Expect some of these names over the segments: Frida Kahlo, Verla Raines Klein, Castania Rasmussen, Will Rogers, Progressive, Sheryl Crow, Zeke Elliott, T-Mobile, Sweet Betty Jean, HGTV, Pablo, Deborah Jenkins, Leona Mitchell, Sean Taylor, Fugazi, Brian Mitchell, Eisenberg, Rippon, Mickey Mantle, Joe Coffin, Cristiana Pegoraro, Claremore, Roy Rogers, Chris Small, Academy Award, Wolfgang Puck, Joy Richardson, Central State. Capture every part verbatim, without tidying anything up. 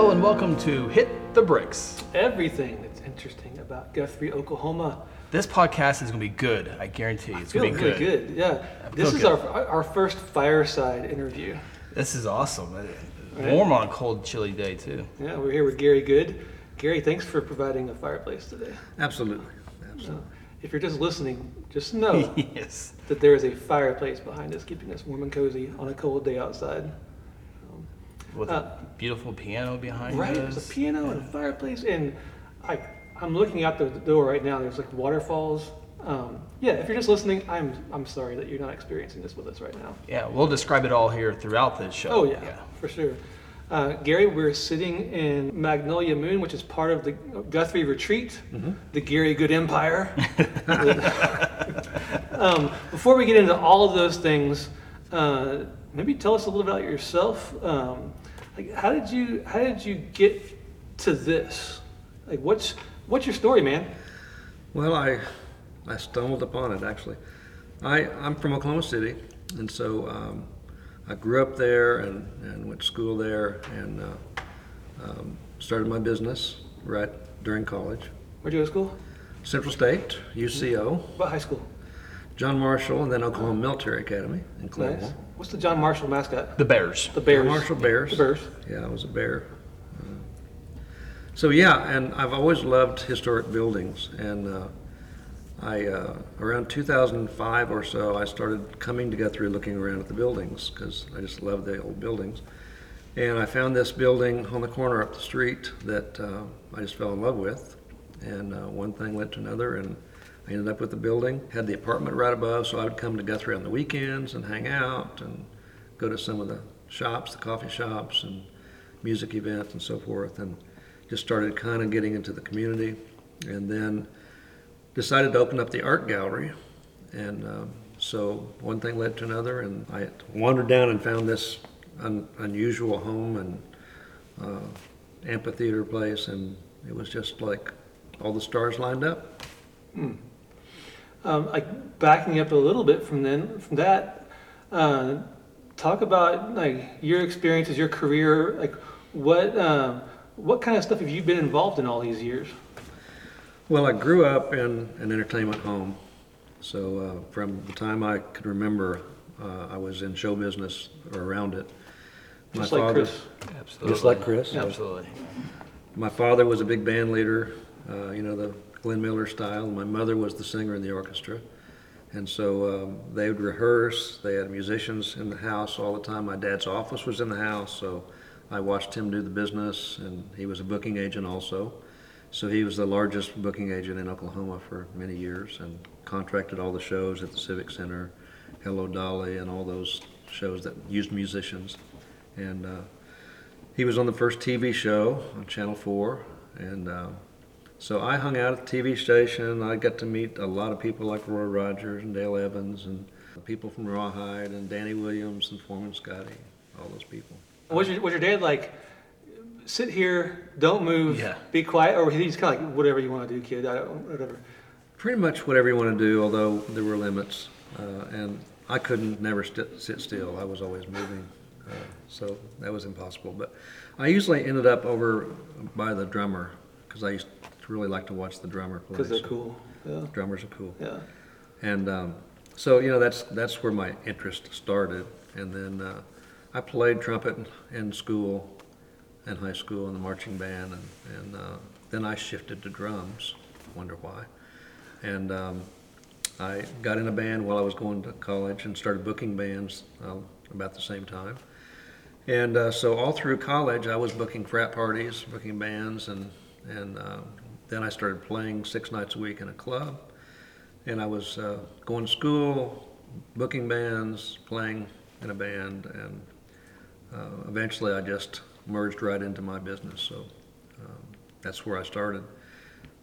Hello and welcome to Hit the Bricks. Everything that's interesting about Guthrie, Oklahoma. This podcast is going to be good. I guarantee you. It's going to be really good. good. Yeah. I this is good. our our first fireside interview. This is awesome. Right? Warm on a cold, chilly day too. Yeah, we're here with Gary Good. Gary, thanks for providing a fireplace today. Absolutely. Absolutely. So, if you're just listening, just know yes. that there is a fireplace behind us keeping us warm and cozy on a cold day outside. With uh, a beautiful piano behind us. Right, there's a piano yeah. and a fireplace, and I, I'm looking out the door right now. There's like waterfalls. Um, yeah, if you're just listening, I'm I'm sorry that you're not experiencing this with us right now. Yeah, we'll describe it all here throughout this show. Oh yeah, yeah. for sure. Uh, Gary, we're sitting in Magnolia Moon, which is part of the Guthrie Retreat, mm-hmm. the Gary Good Empire. um, before we get into all of those things, uh, maybe tell us a little about yourself. Um, like, how did you how did you get to this? Like, what's what's your story, man? Well, I I stumbled upon it actually. I I'm from Oklahoma City, and so. Um, I grew up there and, and went to school there and uh, um, started my business right during college. Where'd you go to school? Central State, U C O. What high school? John Marshall and then Oklahoma Military Academy in Claremore. Nice. What's the John Marshall mascot? The Bears. The Bears. John Marshall Bears. The Bears. Yeah, I was a bear. Uh, so yeah, and I've always loved historic buildings, and uh, I, uh, around two thousand five or so, I started coming to Guthrie looking around at the buildings because I just love the old buildings. And I found this building on the corner up the street that uh, I just fell in love with. And uh, one thing led to another, and I ended up with the building. Had the apartment right above, so I would come to Guthrie on the weekends and hang out and go to some of the shops, the coffee shops and music events and so forth, and just started kind of getting into the community. And then decided to open up the art gallery, and uh, so one thing led to another, and I wandered down and found this un- unusual home and uh, amphitheater place, and it was just like all the stars lined up. Hmm. Um, like backing up a little bit from then, from that, uh, talk about like your experiences, your career, like what uh, what kind of stuff have you been involved in all these years? Well, I grew up in an entertainment home, so uh, from the time I could remember, uh, I was in show business or around it. My just like father, Chris. Absolutely. Just like Chris. Absolutely. My father was a big band leader, uh, you know, the Glenn Miller style. My mother was the singer in the orchestra, and so um, they would rehearse. They had musicians in the house all the time. My dad's office was in the house, so I watched him do the business, and he was a booking agent also. So he was the largest booking agent in Oklahoma for many years and contracted all the shows at the Civic Center, Hello Dolly, and all those shows that used musicians. And uh, he was on the first T V show on Channel four. And uh, so I hung out at the T V station. I got to meet a lot of people like Roy Rogers and Dale Evans and people from Rawhide and Danny Williams and Foreman Scotty, all those people. What's your, what's your dad like? Sit here, don't move, yeah. be quiet, or he's kind of like, whatever you want to do, kid, I don't, whatever. Pretty much whatever you want to do, although there were limits. Uh, and I couldn't never st- sit still. I was always moving, uh, so that was impossible. But I usually ended up over by the drummer, because I used to really like to watch the drummer play. Because they're so cool. Yeah. Drummers are cool. Yeah. And um, so, you know, that's, that's where my interest started. And then uh, I played trumpet in school. In high school in the marching band, and, and uh, then I shifted to drums, wonder why. And um, I got in a band while I was going to college and started booking bands uh, about the same time. And uh, so all through college I was booking frat parties, booking bands, and, and uh, then I started playing six nights a week in a club. And I was uh, going to school, booking bands, playing in a band, and uh, eventually I just merged right into my business, so um, that's where I started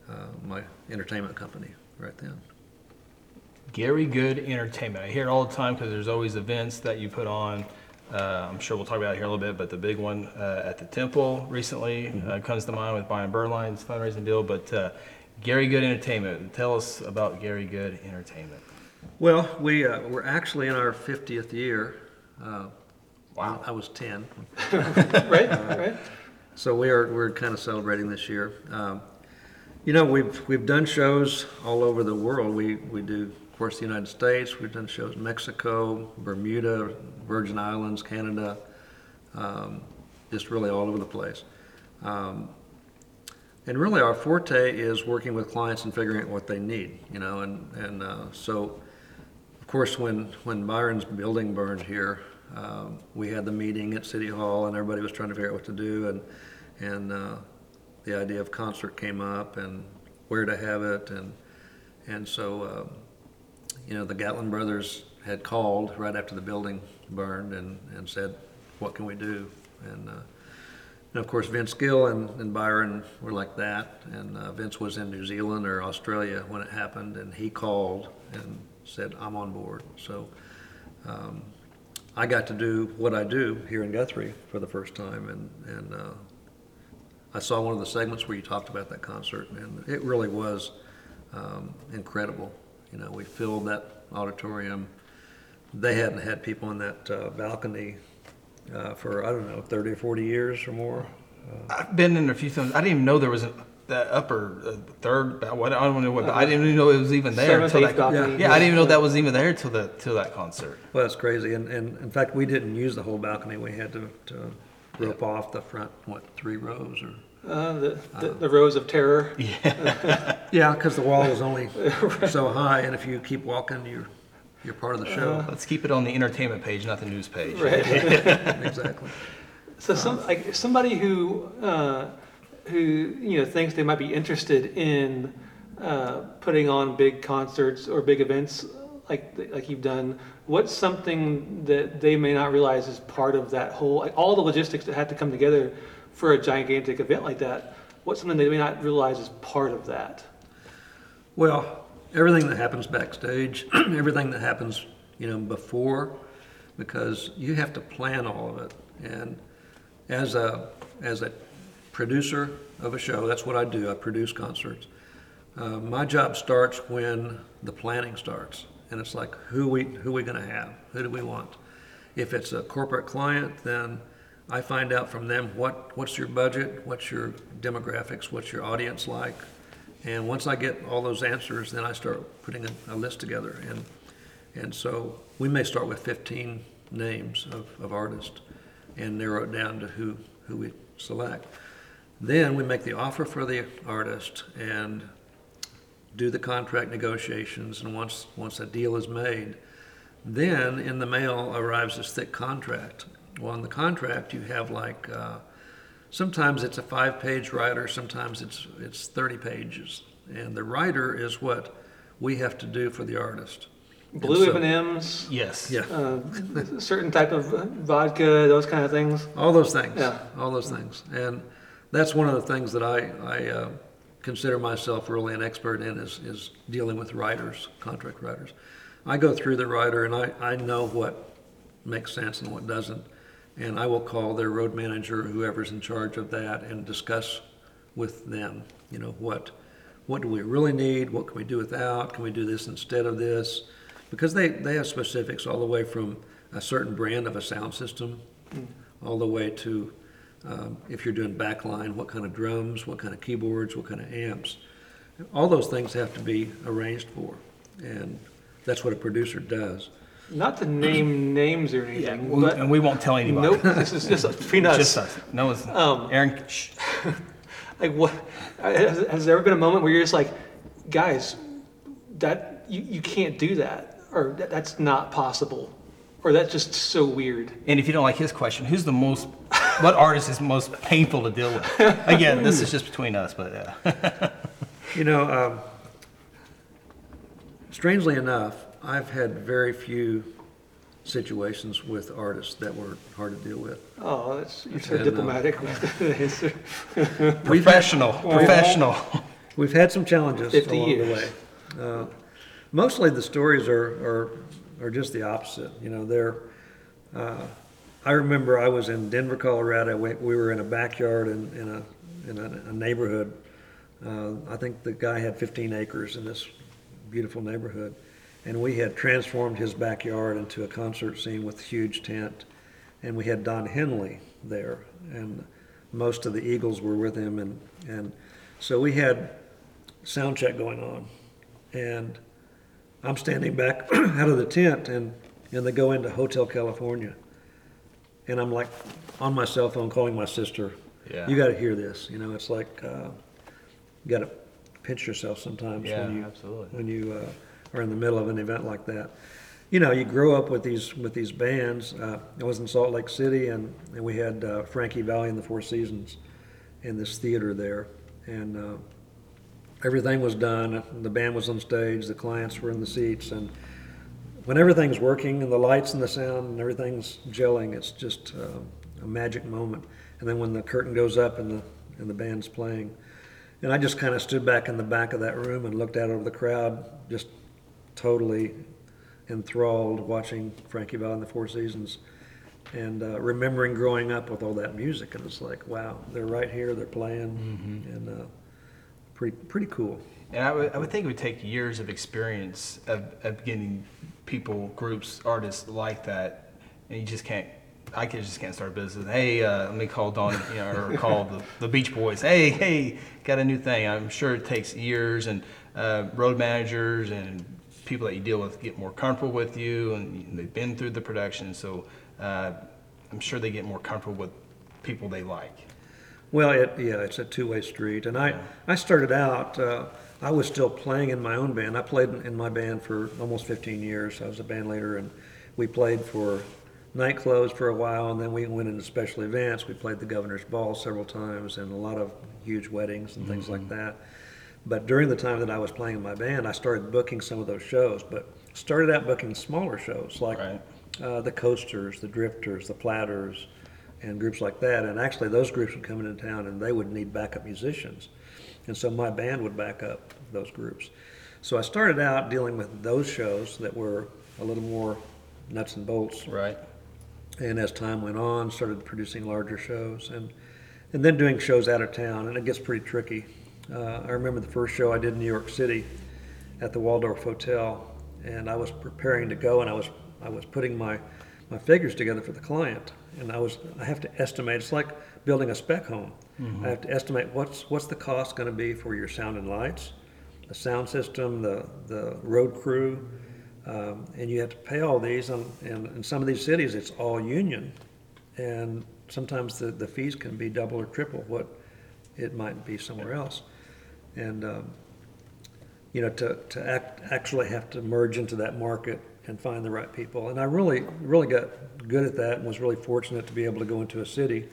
uh, my entertainment company right then. Gary Good Entertainment. I hear it all the time because there's always events that you put on. Uh, I'm sure we'll talk about it here in a little bit, but the big one uh, at the Temple recently mm-hmm. uh, comes to mind with Brian Berline's fundraising deal. But uh, Gary Good Entertainment. Tell us about Gary Good Entertainment. Well, we uh, we're actually in our fiftieth year. Uh, Wow, I was ten. right, uh, right. So we are we're kind of celebrating this year. Um, you know, we've we've done shows all over the world. We we do, of course, the United States. We've done shows in Mexico, Bermuda, Virgin Islands, Canada, um, just really all over the place. Um, and really, our forte is working with clients and figuring out what they need. You know, and and uh, so, of course, when when Byron's building burned here. Um, we had the meeting at City Hall, and everybody was trying to figure out what to do, and and uh, the idea of concert came up, and where to have it, and and so uh, you know the Gatlin brothers had called right after the building burned, and, and said, what can we do? And, uh, and of course Vince Gill and, and Byron were like that, and uh, Vince was in New Zealand or Australia when it happened, and he called and said, I'm on board. So. Um, I got to do what I do here in Guthrie for the first time, and and uh, I saw one of the segments where you talked about that concert, and it really was um, incredible. You know, we filled that auditorium. They hadn't had people in that uh, balcony uh, for, I don't know, thirty or forty years or more. Uh, I've been in there a few times. I didn't even know there was a, that upper uh, third. What I don't know what. Uh, I didn't even know it was even there until that. Yeah. Yeah, yeah, I didn't even know that was even there till that till that concert. Well, that's crazy. And, and in fact, we didn't use the whole balcony. We had to, to rope yeah. off the front. What, three rows or uh, the the, um, the rows of terror. Yeah, yeah, because the wall is only right. so high, and if you keep walking, you're you're part of the show. Uh, Let's keep it on the entertainment page, not the news page. Right. Exactly. So some like, somebody who. Uh, who you know thinks they might be interested in uh, putting on big concerts or big events like like you've done, what's something that they may not realize is part of that whole, like all the logistics that have to come together for a gigantic event like that, what's something they may not realize is part of that? Well, everything that happens backstage, everything that happens you know before, because you have to plan all of it. And as a as a producer of a show, that's what I do, I produce concerts. Uh, my job starts when the planning starts, and it's like, who we who we gonna have? Who do we want? If it's a corporate client, then I find out from them, what what's your budget, what's your demographics, what's your audience like? And once I get all those answers, then I start putting a, a list together. And and so we may start with fifteen names of, of artists and narrow it down to who, who we select. Then we make the offer for the artist and do the contract negotiations, and once once a deal is made, then in the mail arrives this thick contract. Well, in the contract you have like, uh, sometimes it's a five-page writer, sometimes it's it's thirty pages. And the writer is what we have to do for the artist. Blue so, M and M's, yes, yeah, uh, certain type of vodka, those kind of things. All those things, yeah, all those things. And that's one of the things that I, I uh, consider myself really an expert in is, is dealing with writers, contract writers. I go through the writer and I, I know what makes sense and what doesn't, and I will call their road manager, whoever's in charge of that, and discuss with them, you know, what what do we really need, what can we do without, can we do this instead of this? Because they, they have specifics all the way from a certain brand of a sound system, all the way to Um, if you're doing backline, what kind of drums, what kind of keyboards, what kind of amps. All those things have to be arranged for, and that's what a producer does. Not to name names or anything. Yeah, well, and we won't tell anybody. Nope, this is just between us. Just us. No, it's um, Aaron, shh. Like what, has, has there ever been a moment where you're just like, guys, that you, you can't do that, or that, that's not possible, or that's just so weird? And if you don't like his question, who's the most... What artist is most painful to deal with? Again, this is just between us, but yeah. You know, um, strangely enough, I've had very few situations with artists that were hard to deal with. Oh, that's, you're so and, diplomatic. Uh, professional, professional. We've had some challenges along years. the way. Uh, mostly the stories are, are are just the opposite. You know, they're... Uh, I remember I was in Denver, Colorado. We, we were in a backyard in, in a in a, a neighborhood. Uh, I think the guy had fifteen acres in this beautiful neighborhood, and we had transformed his backyard into a concert scene with a huge tent, and we had Don Henley there, and most of the Eagles were with him, and and so we had sound check going on, and I'm standing back out of the tent, and and they go into Hotel California, and I'm like on my cell phone calling my sister. Yeah. You got to hear this. You know, it's like uh, you got to pinch yourself sometimes yeah, when you absolutely. when you uh, are in the middle of an event like that. You know, you grow up with these with these bands. Uh, I was in Salt Lake City, and, and we had uh, Frankie Valli and the Four Seasons in this theater there, and uh, everything was done. The band was on stage, the clients were in the seats, and when everything's working and the lights and the sound and everything's gelling, it's just uh, a magic moment. And then when the curtain goes up and the and the band's playing, and I just kind of stood back in the back of that room and looked out over the crowd, just totally enthralled watching Frankie Valli and the Four Seasons, and uh, remembering growing up with all that music, and it's like, wow, they're right here, they're playing, mm-hmm. and uh, pretty pretty cool. And I would I would think it would take years of experience of, of getting people, groups, artists like that, and you just can't. I just can't start a business. Hey, uh, let me call Don, you know, or call the, the Beach Boys. Hey, hey, got a new thing. I'm sure it takes years, and uh, road managers and people that you deal with get more comfortable with you, and they've been through the production, so uh, I'm sure they get more comfortable with people they like. Well, it, yeah, it's a two-way street, and I, yeah. I started out, uh, I was still playing in my own band. I played in my band for almost fifteen years. I was a band leader, and we played for night clubs for a while, and then we went into special events. We played the Governor's Ball several times and a lot of huge weddings and things mm-hmm. like that. But during the time that I was playing in my band, I started booking some of those shows, but started out booking smaller shows like right. uh, the Coasters, the Drifters, the Platters, and groups like that. And actually those groups would come into town and they would need backup musicians. And so my band would back up those groups. So I started out dealing with those shows that were a little more nuts and bolts. Right. And as time went on, started producing larger shows, and and then doing shows out of town, and it gets pretty tricky. Uh, I remember the first show I did in New York City at the Waldorf Hotel, and I was preparing to go, and I was I was putting my, my figures together for the client, and I was I have to estimate. It's like building a spec home. Mm-hmm. I have to estimate what's what's the cost going to be for your sound and lights, the sound system, the the road crew. Um, and you have to pay all these, and, and in some of these cities it's all union, and sometimes the, the fees can be double or triple what it might be somewhere else. And um, you know, to, to act, actually have to merge into that market and find the right people. And I really, really got good at that, and was really fortunate to be able to go into a city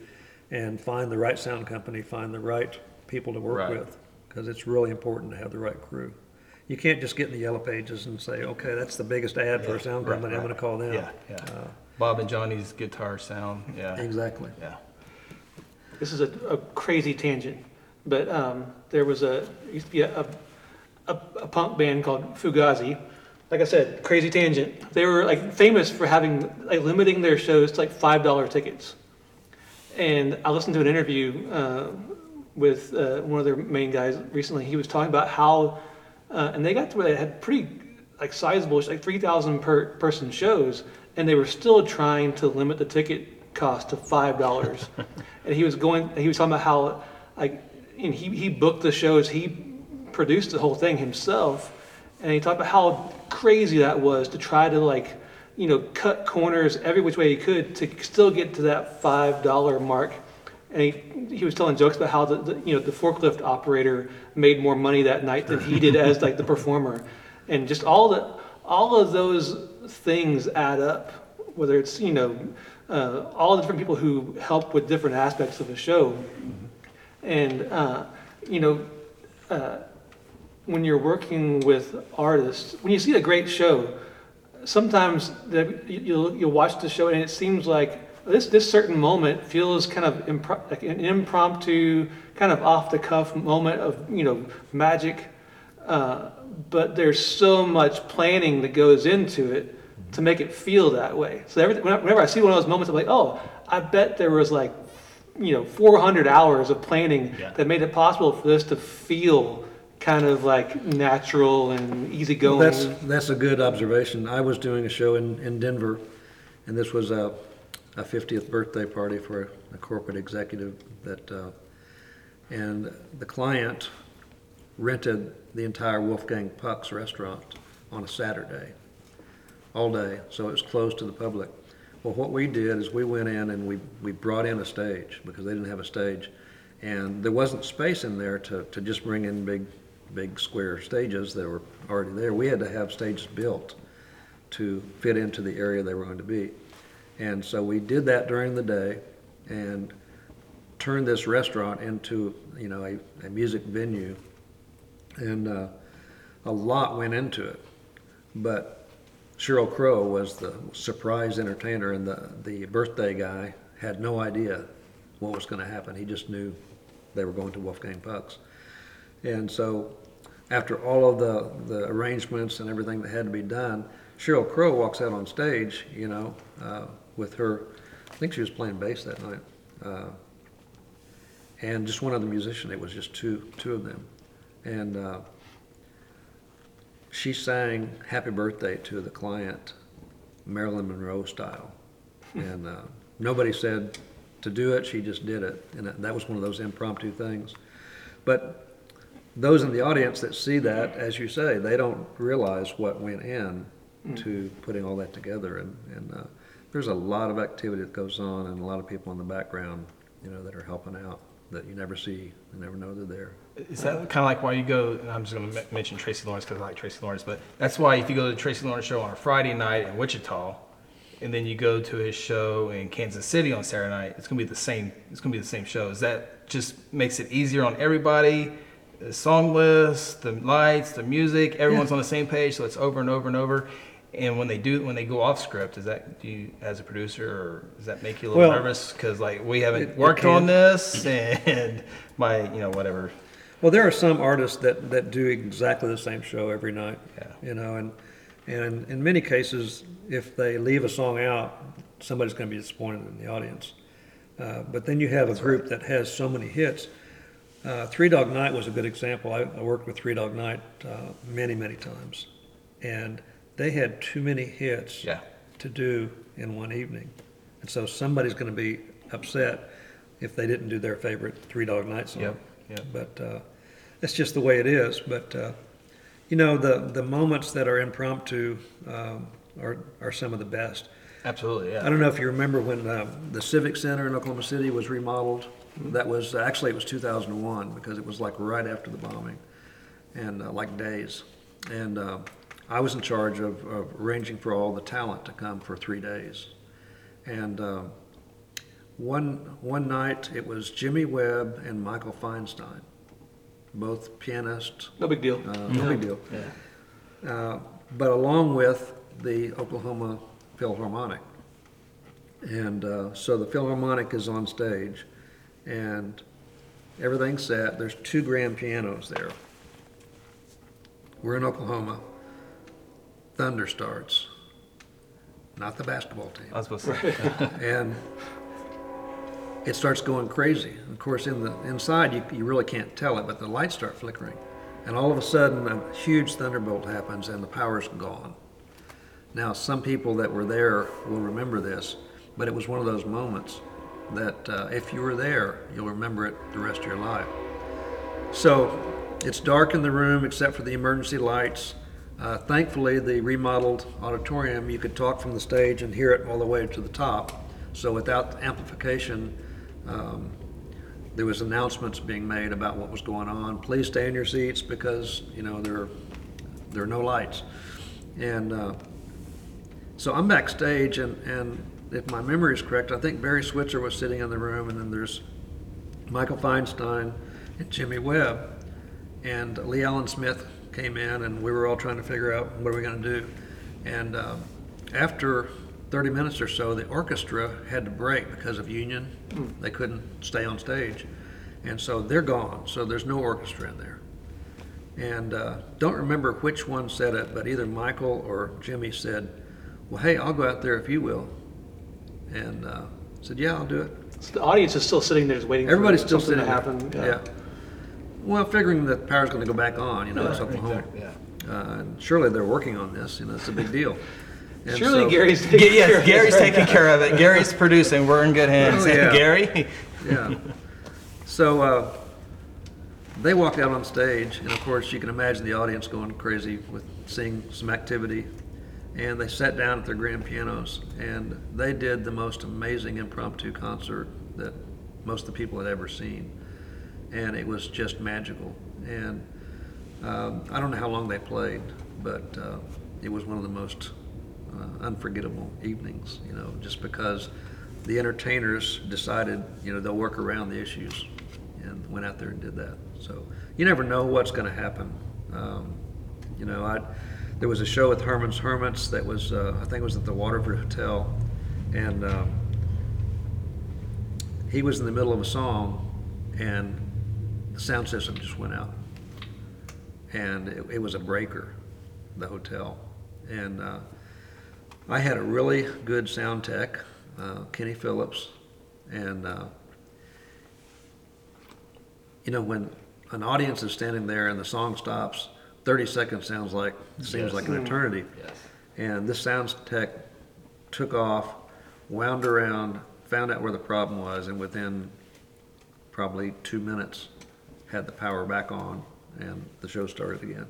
and find the right sound company, find the right people to work right. with, because it's really important to have the right crew. You can't just get in the yellow pages and say, okay, that's the biggest ad yeah, for a sound company, right, I'm right. going to call them. Yeah, yeah. Uh, Bob and Johnny's guitar sound. Yeah. Exactly. Yeah. This is a, a crazy tangent, but um, there was a, used to be a, a, a punk band called Fugazi. Like I said, crazy tangent. They were like famous for having, like, limiting their shows to like five dollar tickets. And I listened to an interview uh, with uh, one of their main guys recently. He was talking about how Uh, and they got to where they had pretty like sizable, like three thousand per person shows, and they were still trying to limit the ticket cost to five dollars. And he was going, he was talking about how, like, and he, he booked the shows, he produced the whole thing himself, and he talked about how crazy that was to try to, like, you know, cut corners every which way he could to still get to that five dollar mark. And he, he was telling jokes about how the, the you know the forklift operator made more money that night than he did as like the performer, and just all the all of those things add up. Whether it's you know uh, all the different people who help with different aspects of a show, and uh, you know uh, when you're working with artists, when you see a great show, sometimes the, you'll you'll watch the show and it seems like. This this certain moment feels kind of impro- like an impromptu, kind of off-the-cuff moment of, you know, magic, uh, but there's so much planning that goes into it to make it feel that way. So every, whenever I see one of those moments, I'm like, oh, I bet there was like, you know, four hundred hours of planning yeah. that made it possible for this to feel kind of like natural and easygoing. That's that's a good observation. I was doing a show in, in Denver, and this was a a fiftieth birthday party for a corporate executive that, uh, and the client rented the entire Wolfgang Puck's restaurant on a Saturday, all day, so it was closed to the public. Well, what we did is we went in and we, we brought in a stage because they didn't have a stage, and there wasn't space in there to, to just bring in big, big square stages that were already there. We had to have stages built to fit into the area they were going to be. And so we did that during the day and turned this restaurant into, you know, a, a music venue. And uh, a lot went into it. But Sheryl Crow was the surprise entertainer, and the, the birthday guy had no idea what was going to happen. He just knew they were going to Wolfgang Puck's. And so after all of the, the arrangements and everything that had to be done, Sheryl Crow walks out on stage, you know, uh, with her, I think she was playing bass that night, uh, and just one other musician. It was just two, two of them. And uh, she sang Happy Birthday to the client, Marilyn Monroe style. And uh, nobody said to do it, she just did it. And that was one of those impromptu things. But those in the audience that see that, as you say, they don't realize what went in mm. to putting all that together. And, and uh, there's a lot of activity that goes on and a lot of people in the background, you know, that are helping out that you never see, you never know they're there. Is that kind of like why you go, and I'm just going to mention Tracy Lawrence because I like Tracy Lawrence, but that's why if you go to the Tracy Lawrence show on a Friday night in Wichita, and then you go to his show in Kansas City on Saturday night, it's going to be the same, it's going to be the same show. Is that just makes it easier on everybody? The song list, the lights, the music, everyone's yeah. on the same page, so it's over and over and over. And when they do, when they go off script, is that, do you, as a producer, or does that make you a little well, nervous? Because like we haven't it, worked it on this, and my, you know, whatever. Well, there are some artists that, that do exactly the same show every night. Yeah. You know, and and in many cases, if they leave a song out, somebody's going to be disappointed in the audience. Uh, but then you have That's a group right. that has so many hits. Uh, Three Dog Night was a good example. I, I worked with Three Dog Night uh, many, many times, and they had too many hits yeah. to do in one evening. And so somebody's going to be upset if they didn't do their favorite Three Dog Night song. Yep. Yep. But uh, that's just the way it is. But, uh, you know, the, the moments that are impromptu um, are, are some of the best. Absolutely, yeah. I don't know if you remember when uh, the Civic Center in Oklahoma City was remodeled. Mm-hmm. That was, actually it was two thousand one because it was like right after the bombing and uh, like days. And Uh, I was in charge of, of arranging for all the talent to come for three days. And um, one one night it was Jimmy Webb and Michael Feinstein, both pianists. No big deal. Uh, no. no big deal. Yeah. Uh, but along with the Oklahoma Philharmonic. And uh, so the Philharmonic is on stage and everything's set. There's two grand pianos there. We're in Oklahoma. Thunder starts, not the basketball team. I was supposed to say. And it starts going crazy. Of course, in the inside, you, you really can't tell it, but the lights start flickering. And all of a sudden, a huge thunderbolt happens and the power's gone. Now, some people that were there will remember this, but it was one of those moments that uh, if you were there, you'll remember it the rest of your life. So it's dark in the room except for the emergency lights. Uh, thankfully, the remodeled auditorium, you could talk from the stage and hear it all the way to the top. So without amplification, um, there was announcements being made about what was going on. Please stay in your seats because, you know, there, there are no lights. And uh, so I'm backstage, and, and if my memory is correct, I think Barry Switzer was sitting in the room, and then there's Michael Feinstein and Jimmy Webb, and Lee Allen Smith came in, and we were all trying to figure out what are we going to do. And uh, after thirty minutes or so, the orchestra had to break because of union. Mm. They couldn't stay on stage. And so they're gone, so there's no orchestra in there. And uh, don't remember which one said it, but either Michael or Jimmy said, well, hey, I'll go out there if you will. And uh, said, yeah, I'll do it. So the audience is still sitting there just waiting Everybody's for still something sitting to happen. There. Yeah. yeah. Well, figuring that the power's going to go back on, you know, yeah, it's Oklahoma. Exactly, yeah. uh, and surely they're working on this, you know, it's a big deal. And surely so, Gary's taking yeah, yes, care of Gary's right taking now. care of it. Gary's producing. We're in good hands. Oh, yeah. Gary. Yeah. So uh, they walked out on stage, and of course you can imagine the audience going crazy with seeing some activity. And they sat down at their grand pianos, and they did the most amazing impromptu concert that most of the people had ever seen. And it was just magical. And um, I don't know how long they played, but uh, it was one of the most uh, unforgettable evenings, you know, just because the entertainers decided, you know, they'll work around the issues, and went out there and did that. So you never know what's going to happen. Um, you know, I there was a show with Herman's Hermits that was, uh, I think it was at the Waterford Hotel, and um, he was in the middle of a song, and the sound system just went out. And it, it was a breaker, the hotel. And uh, I had a really good sound tech, uh, Kenny Phillips, and uh, you know, when an audience is standing there and the song stops, thirty seconds sounds like, seems yes. like an eternity. Yes. And this sound tech took off, wound around, found out where the problem was, and within probably two minutes had the power back on, and the show started again.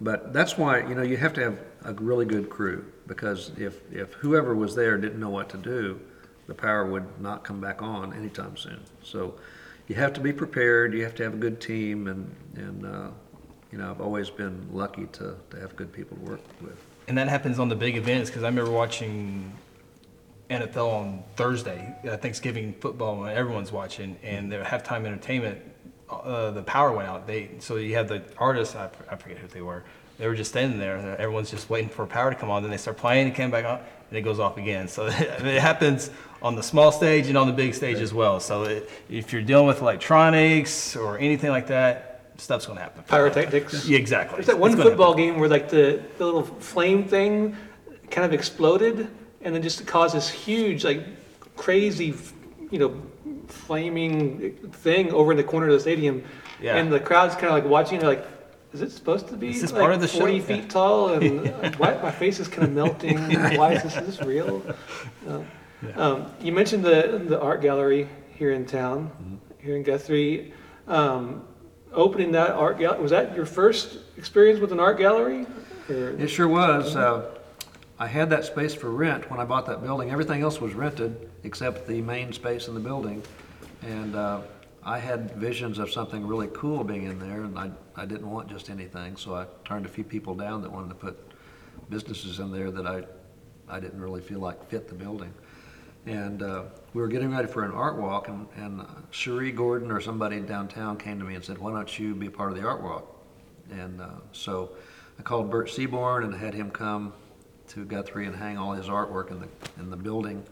But that's why, you know, you have to have a really good crew, because if, if whoever was there didn't know what to do, the power would not come back on anytime soon. So you have to be prepared, you have to have a good team, and, and uh, you know, I've always been lucky to, to have good people to work with. And that happens on the big events, because I remember watching N F L on Thursday, Thanksgiving football, when everyone's watching, and their halftime entertainment, uh, the power went out. They so you had the artists, I, I forget who they were, they were just standing there, and everyone's just waiting for power to come on, then they start playing, it came back on, and it goes off again. So it happens on the small stage and on the big stage as well. So it, if you're dealing with electronics or anything like that, stuff's gonna happen. Pyrotechnics? Yeah, exactly. There's that one football game where like the, the little flame thing kind of exploded, and then just caused this huge, like crazy, you know, flaming thing over in the corner of the stadium. Yeah. And the crowd's kind of like watching, they're like, is it supposed to be is this like part of the forty show? feet yeah. tall? And yeah. why, my face is kind of melting. Why is this, is this real? Uh, yeah. um, you mentioned the, the art gallery here in town, mm-hmm. here in Guthrie. Um, Opening that art gallery, was that your first experience with an art gallery? Or? It sure was. Uh, I had that space for rent when I bought that building. Everything else was rented except the main space in the building. And uh, I had visions of something really cool being in there, and I, I didn't want just anything, so I turned a few people down that wanted to put businesses in there that I, I didn't really feel like fit the building. And uh, we were getting ready for an art walk, and, and Cherie Gordon or somebody downtown came to me and said, why don't you be a part of the art walk? And uh, so I called Bert Seaborn and had him come to Guthrie and hang all his artwork in the in the building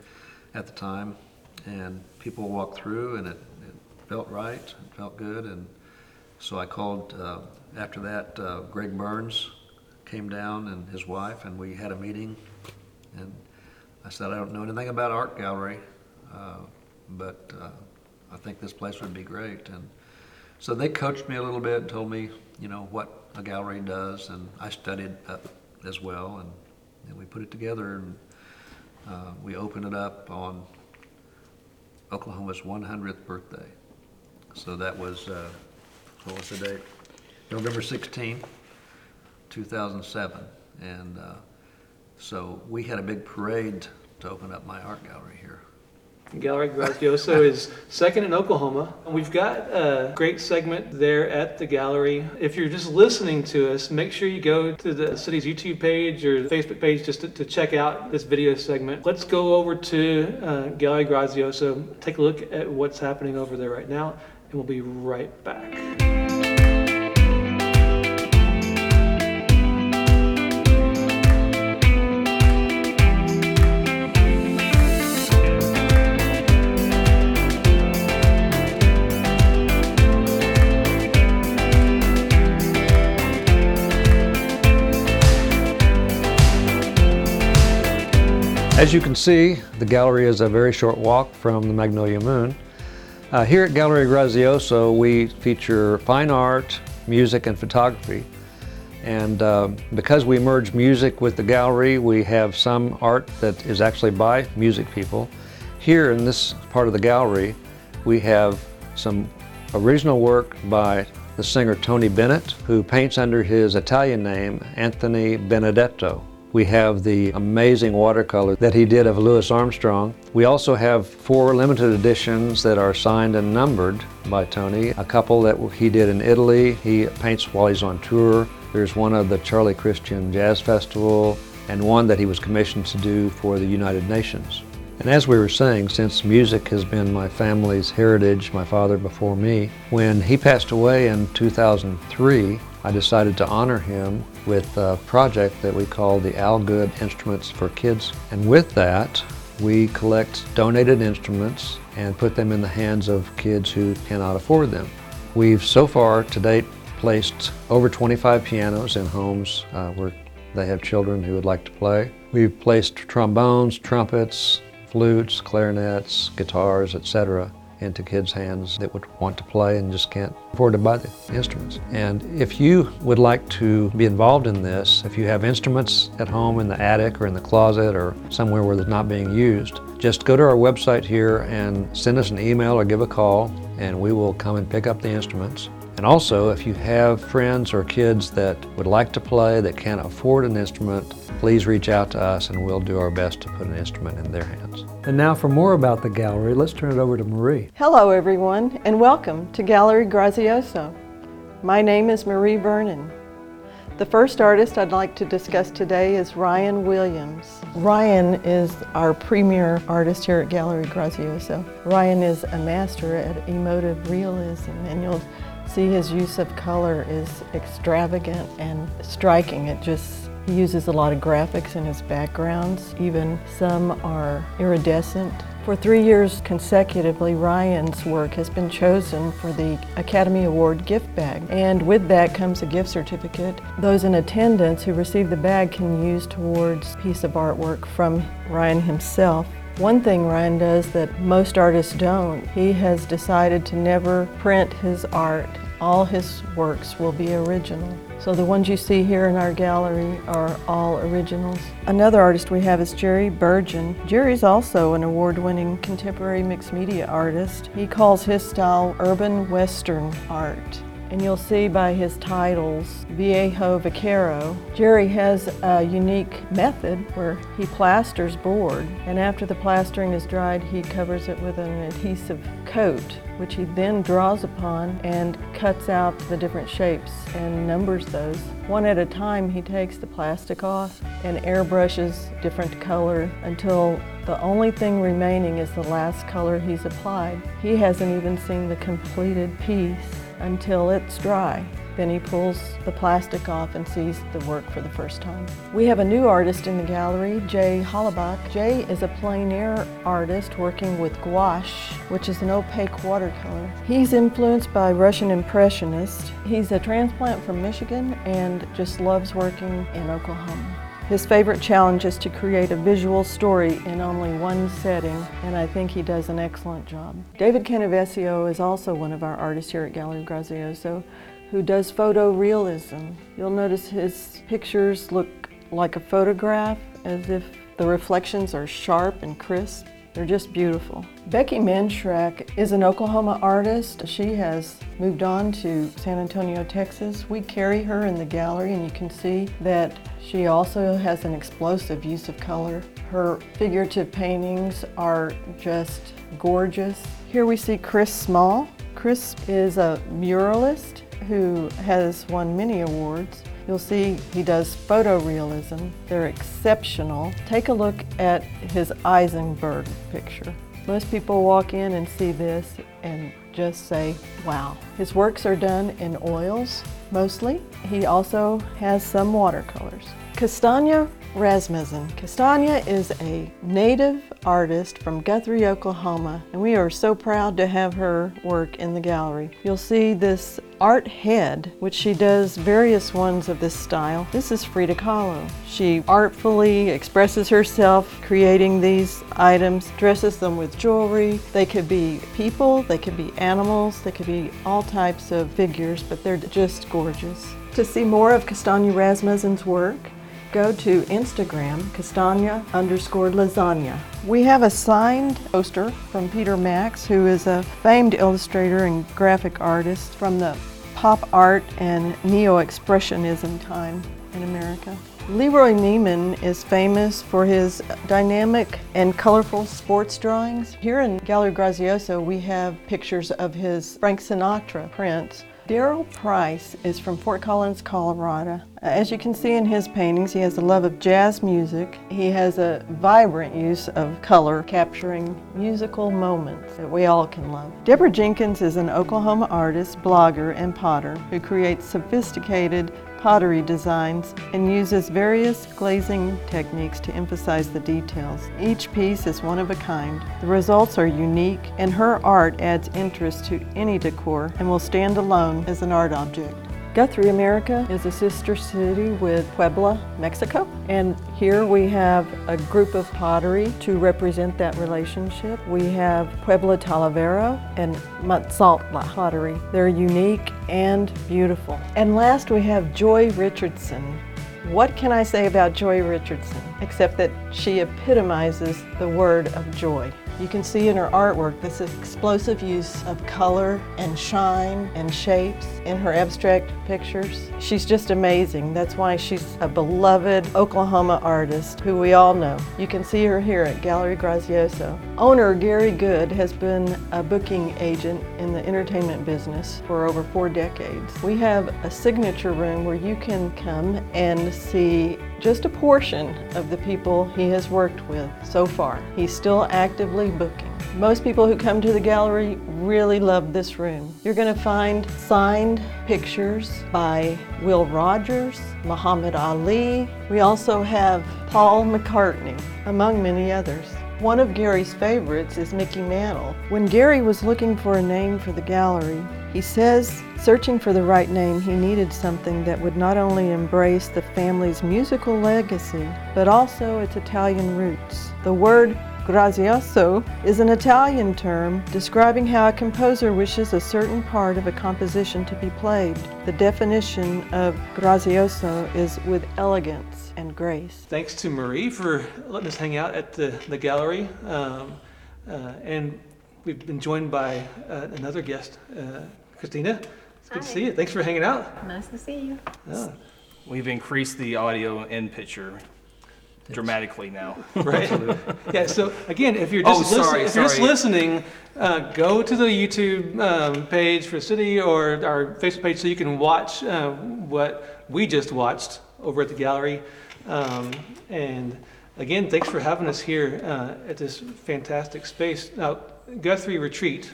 at the time. And people walked through, and it, it felt right, it felt good. And so I called, uh, after that, uh, Greg Burns came down and his wife, and we had a meeting. And I said, I don't know anything about art gallery, uh, but uh, I think this place would be great. And so they coached me a little bit and told me, you know, what a gallery does, and I studied up as well, and, and we put it together, and uh, we opened it up on Oklahoma's one hundredth birthday. So that was, uh, what was the date? November sixteenth, two thousand seven. And uh, so we had a big parade to open up my art gallery here. Gallery Grazioso is second in Oklahoma. And we've got a great segment there at the gallery. If you're just listening to us, make sure you go to the city's YouTube page or Facebook page just to, to check out this video segment. Let's go over to uh, Gallery Grazioso, take a look at what's happening over there right now, and we'll be right back. As you can see, the gallery is a very short walk from the Magnolia Moon. Uh, here at Gallery Grazioso, we feature fine art, music, and photography. And uh, because we merge music with the gallery, we have some art that is actually by music people. Here in this part of the gallery, we have some original work by the singer Tony Bennett, who paints under his Italian name, Anthony Benedetto. We have the amazing watercolor that he did of Louis Armstrong. We also have four limited editions that are signed and numbered by Tony. A couple that he did in Italy, he paints while he's on tour. There's one of the Charlie Christian Jazz Festival, and one that he was commissioned to do for the United Nations. And as we were saying, since music has been my family's heritage, my father before me, when he passed away in two thousand three, I decided to honor him with a project that we call the Al Good Instruments for Kids. And with that, we collect donated instruments and put them in the hands of kids who cannot afford them. We've so far to date placed over twenty-five pianos in homes uh, where they have children who would like to play. We've placed trombones, trumpets, flutes, clarinets, guitars, et cetera into kids' hands that would want to play and just can't afford to buy the instruments. And if you would like to be involved in this, if you have instruments at home in the attic or in the closet or somewhere where they're not being used, just go to our website here and send us an email or give a call, and we will come and pick up the instruments. And also, if you have friends or kids that would like to play that can't afford an instrument, please reach out to us and we'll do our best to put an instrument in their hands. And now for more about the gallery, let's turn it over to Marie. Hello everyone, and welcome to Gallery Grazioso. My name is Marie Vernon. The first artist I'd like to discuss today is Ryan Williams. Ryan is our premier artist here at Gallery Grazioso. Ryan is a master at emotive realism, and you'll see his use of color is extravagant and striking. It just, he uses a lot of graphics in his backgrounds. Even some are iridescent. For three years consecutively, Ryan's work has been chosen for the Academy Award gift bag, and with that comes a gift certificate. Those in attendance who receive the bag can use towards a piece of artwork from Ryan himself. One thing Ryan does that most artists don't, he has decided to never print his art. All his works will be original. So the ones you see here in our gallery are all originals. Another artist we have is Jerry Burgeon. Jerry's also an award-winning contemporary mixed media artist. He calls his style urban Western art. And you'll see by his titles, Viejo Vaquero. Jerry has a unique method where he plasters board, and after the plastering is dried, he covers it with an adhesive coat, which he then draws upon and cuts out the different shapes and numbers those. One at a time, he takes the plastic off and airbrushes different color until the only thing remaining is the last color he's applied. He hasn't even seen the completed piece until it's dry. Then he pulls the plastic off and sees the work for the first time. We have a new artist in the gallery, Jay Hollabach. Jay is a plein air artist working with gouache, which is an opaque watercolor. He's influenced by Russian Impressionists. He's a transplant from Michigan and just loves working in Oklahoma. His favorite challenge is to create a visual story in only one setting, and I think he does an excellent job. David Canavesio is also one of our artists here at Gallery Grazioso, who does photorealism. You'll notice his pictures look like a photograph, as if the reflections are sharp and crisp. They're just beautiful. Becky Manshrak is an Oklahoma artist. She has moved on to San Antonio, Texas. We carry her in the gallery, and you can see that she also has an explosive use of color. Her figurative paintings are just gorgeous. Here we see Chris Small. Chris is a muralist who has won many awards. You'll see he does photorealism. They're exceptional. Take a look at his Eisenberg picture. Most people walk in and see this and just say, wow. His works are done in oils, mostly. He also has some watercolors. Castania Rasmussen. Castania is a native artist from Guthrie, Oklahoma, and we are so proud to have her work in the gallery. You'll see this art head, which she does various ones of this style. This is Frida Kahlo. She artfully expresses herself, creating these items, dresses them with jewelry. They could be people, they could be animals, they could be all types of figures, but they're just gorgeous. To see more of Castagna Rasmussen's work, go to Instagram, Castagna underscore lasagna. We have a signed poster from Peter Max, who is a famed illustrator and graphic artist from the pop art and neo-expressionism time in America. Leroy Neiman is famous for his dynamic and colorful sports drawings. Here in Gallery Grazioso, we have pictures of his Frank Sinatra prints. Darryl Price is from Fort Collins, Colorado. As you can see in his paintings, he has a love of jazz music. He has a vibrant use of color, capturing musical moments that we all can love. Deborah Jenkins is an Oklahoma artist, blogger, and potter who creates sophisticated pottery designs and uses various glazing techniques to emphasize the details. Each piece is one of a kind. The results are unique, and her art adds interest to any decor and will stand alone as an art object. Guthrie, America is a sister city with Puebla, Mexico, and here we have a group of pottery to represent that relationship. We have Puebla Talavera and Matzaltla pottery. They're unique and beautiful. And last we have Joy Richardson. What can I say about Joy Richardson except that she epitomizes the word of joy. You can see in her artwork this explosive use of color and shine and shapes in her abstract pictures. She's just amazing. That's why she's a beloved Oklahoma artist who we all know. You can see her here at Gallery Grazioso. Owner Gary Good has been a booking agent in the entertainment business for over four decades. We have a signature room where you can come and see just a portion of the people he has worked with so far. He's still actively booking. Most people who come to the gallery really love this room. You're going to find signed pictures by Will Rogers, Muhammad Ali. We also have Paul McCartney, among many others. One of Gary's favorites is Mickey Mantle. When Gary was looking for a name for the gallery, he says, searching for the right name, he needed something that would not only embrace the family's musical legacy, but also its Italian roots. The word Grazioso is an Italian term describing how a composer wishes a certain part of a composition to be played. The definition of Grazioso is with elegance and grace. Thanks to Marie for letting us hang out at the, the gallery. Um, uh, and we've been joined by uh, another guest, uh, Christina. It's good Hi. To see you. Thanks for hanging out. Nice to see you. Oh. We've increased the audio and picture dramatically now. Right? Yeah, so again, if you're just, oh, listen, sorry, if you're just listening, uh, go to the YouTube um, page for City or our Facebook page so you can watch uh, what we just watched over at the gallery. Um, and again, thanks for having us here uh, at this fantastic space. Now, Guthrie Retreat,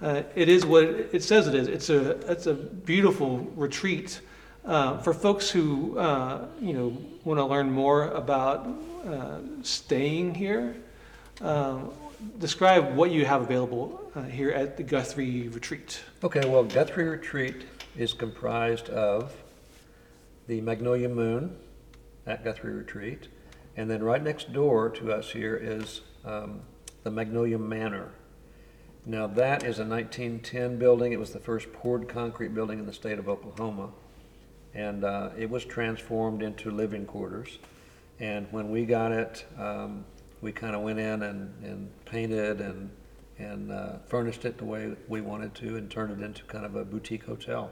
uh, it is what it, it says it is. It's a, it's a beautiful retreat. Uh, for folks who uh, you know want to learn more about uh, staying here, uh, describe what you have available uh, here at the Guthrie Retreat. Okay, well, Guthrie Retreat is comprised of the Magnolia Moon at Guthrie Retreat, and then right next door to us here is um, the Magnolia Manor. Now that is a nineteen ten building. It was the first poured concrete building in the state of Oklahoma. And uh, it was transformed into living quarters. And when we got it, um, we kind of went in and, and painted and, and uh, furnished it the way we wanted to and turned it into kind of a boutique hotel.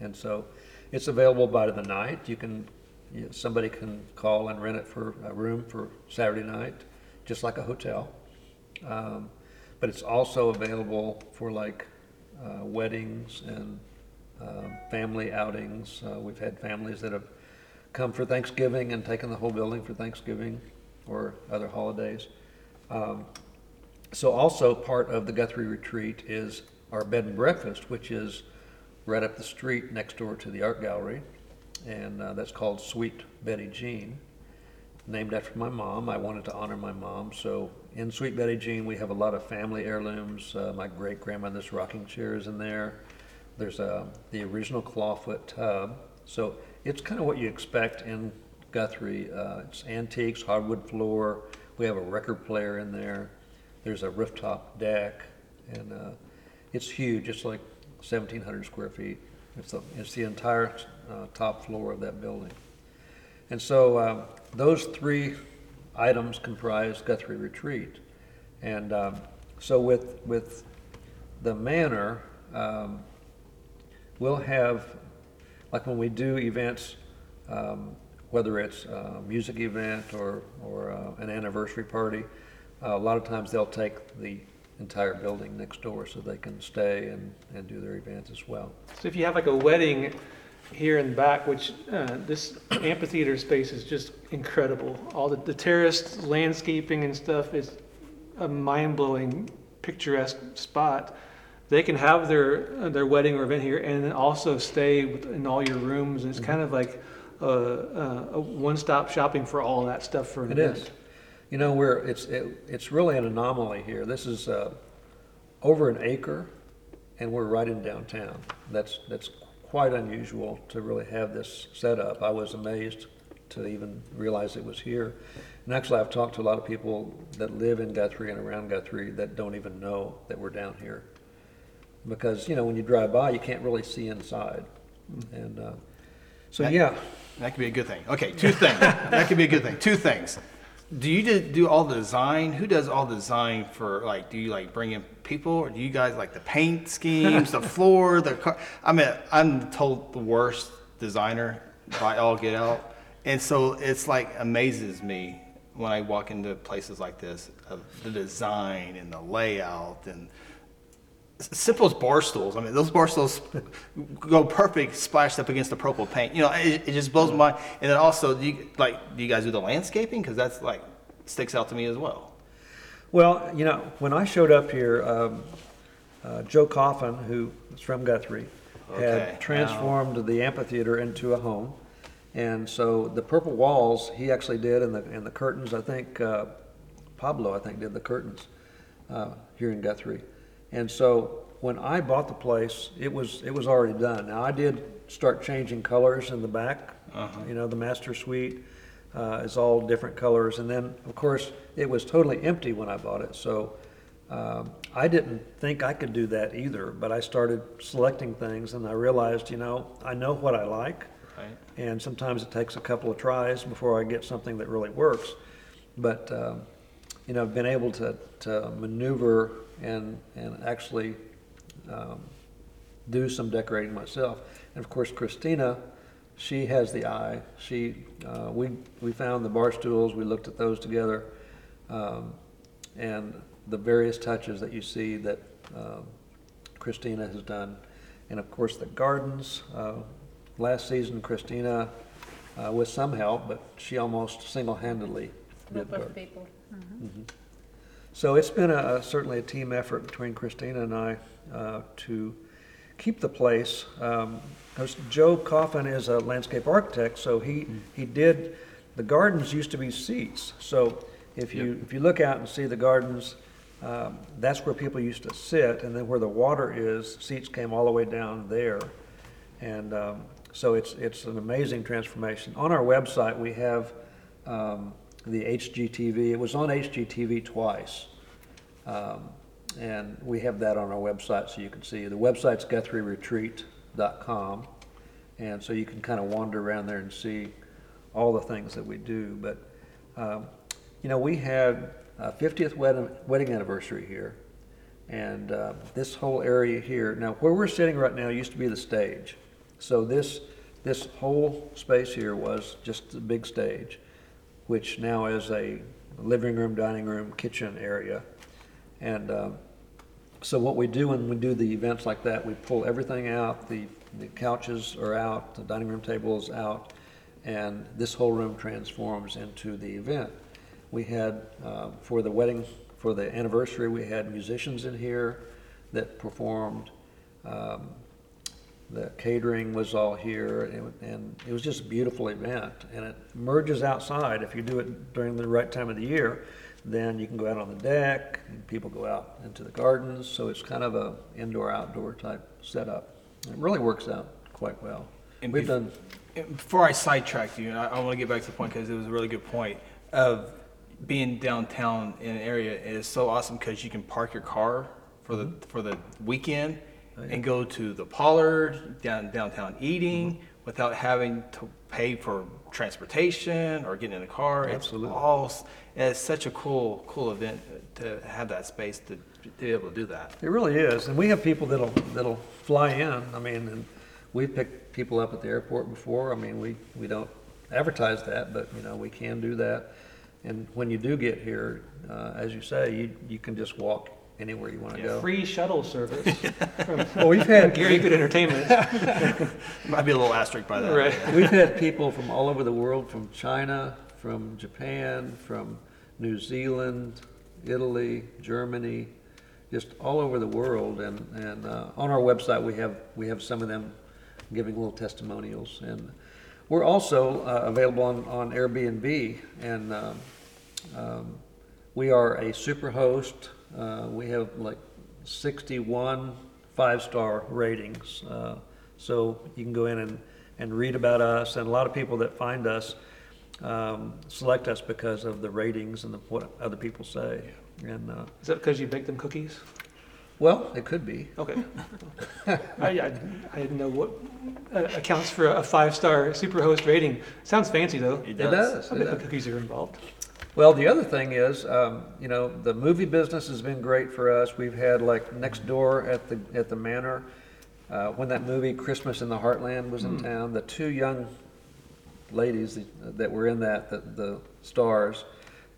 And so it's available by the night. You can, you know, somebody can call and rent it for a room for Saturday night, just like a hotel. Um, but it's also available for like uh, weddings and Uh, family outings. Uh, we've had families that have come for Thanksgiving and taken the whole building for Thanksgiving or other holidays. Um, so also part of the Guthrie Retreat is our bed and breakfast, which is right up the street next door to the art gallery. And uh, that's called Sweet Betty Jean, named after my mom. I wanted to honor my mom. So in Sweet Betty Jean, we have a lot of family heirlooms. Uh, my great-grandmother's rocking chair is in there. There's a, the original clawfoot tub. So it's kind of what you expect in Guthrie. Uh, it's antiques, hardwood floor. We have a record player in there. There's a rooftop deck. And uh, it's huge. It's like seventeen hundred square feet. It's the, it's the entire uh, top floor of that building. And so uh, those three items comprise Guthrie Retreat. And um, so with with the manor, um, we'll have, like when we do events, um, whether it's a music event or, or uh, an anniversary party, uh, a lot of times they'll take the entire building next door so they can stay and, and do their events as well. So if you have like a wedding here in the back, which uh, this amphitheater space is just incredible. All the, the terraced landscaping and stuff is a mind-blowing, picturesque spot. They can have their their wedding or event here and then also stay in all your rooms. And it's mm-hmm. kind of like a, a one-stop shopping for all that stuff for an event. It is. You know, we're, it's it, it's really an anomaly here. This is uh, over an acre, and we're right in downtown. That's that's quite unusual to really have this set up. I was amazed to even realize it was here. And actually, I've talked to a lot of people that live in Guthrie and around Guthrie that don't even know that we're down here, because you know when you drive by, you can't really see inside, and uh, so that, yeah, that could be a good thing. Okay, two things. That could be a good thing. Two things. Do you do all the design? Who does all the design for, like, do you, like, bring in people? Or do you guys, like, the paint schemes, the floor, the car? I mean, I'm told the worst designer by all get out. And so it's, like, amazes me when I walk into places like this, of the design and the layout and simple as bar stools. I mean, those bar stools go perfect splashed up against the purple paint. You know, it, it just blows my mind. And then also, do you, like, do you guys do the landscaping? Because that's, like, sticks out to me as well. Well, you know, when I showed up here, um, uh, Joe Coffin, who is from Guthrie, okay. had transformed wow. the amphitheater into a home. And so the purple walls he actually did, and the, and the curtains, I think, uh, Pablo, I think, did the curtains uh, here in Guthrie. And so when I bought the place, it was it was already done. Now I did start changing colors in the back. Uh-huh. You know, the master suite uh, is all different colors. And then, of course, it was totally empty when I bought it. So um, I didn't think I could do that either. But I started selecting things, and I realized, you know, I know what I like. Right. And sometimes it takes a couple of tries before I get something that really works. But um, you know, I've been able to to maneuver. And, and actually um, do some decorating myself. And of course, Christina, she has the eye. She, uh, we, we found the bar stools, we looked at those together, um, and the various touches that you see that um, Christina has done. And of course, the gardens. Uh, last season, Christina, uh, with some help, but she almost single-handedly did the garden. People. Mm-hmm. Mm-hmm. So it's been a, a, certainly a team effort between Christina and I uh, to keep the place. Um, Joe Coffin is a landscape architect, so he, mm. he did, the gardens used to be seats. So if you, yep. if you look out and see the gardens, um, that's where people used to sit, and then where the water is, seats came all the way down there. And um, so it's, it's an amazing transformation. On our website, we have um, the H G T V. It was on H G T V twice, um, and we have that on our website so you can see. The website's Guthrie Retreat dot com, and so you can kind of wander around there and see all the things that we do. But, um, you know, we had a fiftieth wedding, wedding anniversary here, and uh, this whole area here. Now, where we're sitting right now used to be the stage, so this, this whole space here was just a big stage, which now is a living room, dining room, kitchen area. And um, so what we do when we do the events like that, we pull everything out, the, the couches are out, the dining room table is out, and this whole room transforms into the event. We had, uh, for the wedding, for the anniversary, we had musicians in here that performed. Um, The catering was all here, and, and it was just a beautiful event. And it merges outside. If you do it during the right time of the year, then you can go out on the deck, and people go out into the gardens. So it's kind of a indoor-outdoor type setup. It really works out quite well. And We've bef- done. Before I sidetrack you, and I, I want to get back to the point because it was a really good point of being downtown in an area. It is so awesome because you can park your car for the mm-hmm. for the weekend. And go to the Pollard, down, downtown eating, mm-hmm. without having to pay for transportation or getting in a car. Absolutely. It's all, and it's such a cool, cool event to have that space to be able to do that. It really is, and we have people that'll that'll fly in. I mean, and we picked people up at the airport before. I mean, we we don't advertise that, but you know, we can do that. And when you do get here, uh, as you say, you you can just walk anywhere you want to yeah, go. Free shuttle service. Well, we've had Gary Good Entertainment. Might be a little asterisk by that. Right. Yeah. We've had people from all over the world, from China, from Japan, from New Zealand, Italy, Germany, just all over the world. And and uh, on our website, we have we have some of them giving little testimonials. And we're also uh, available on on Airbnb, and um, um, we are a super host. Uh, we have like sixty-one five-star ratings, uh, so you can go in and, and read about us. And a lot of people that find us um, select us because of the ratings and the, what other people say. Yeah. And uh, is that because you bake them cookies? Well, it could be. Okay. I, I, I didn't know what uh, accounts for a five-star superhost rating. Sounds fancy though. It does. How many cookies are involved? Well, the other thing is, um, you know, the movie business has been great for us. We've had like Next Door at the at the Manor, uh, when that movie Christmas in the Heartland was in mm. town. The two young ladies that, that were in that, the, the stars,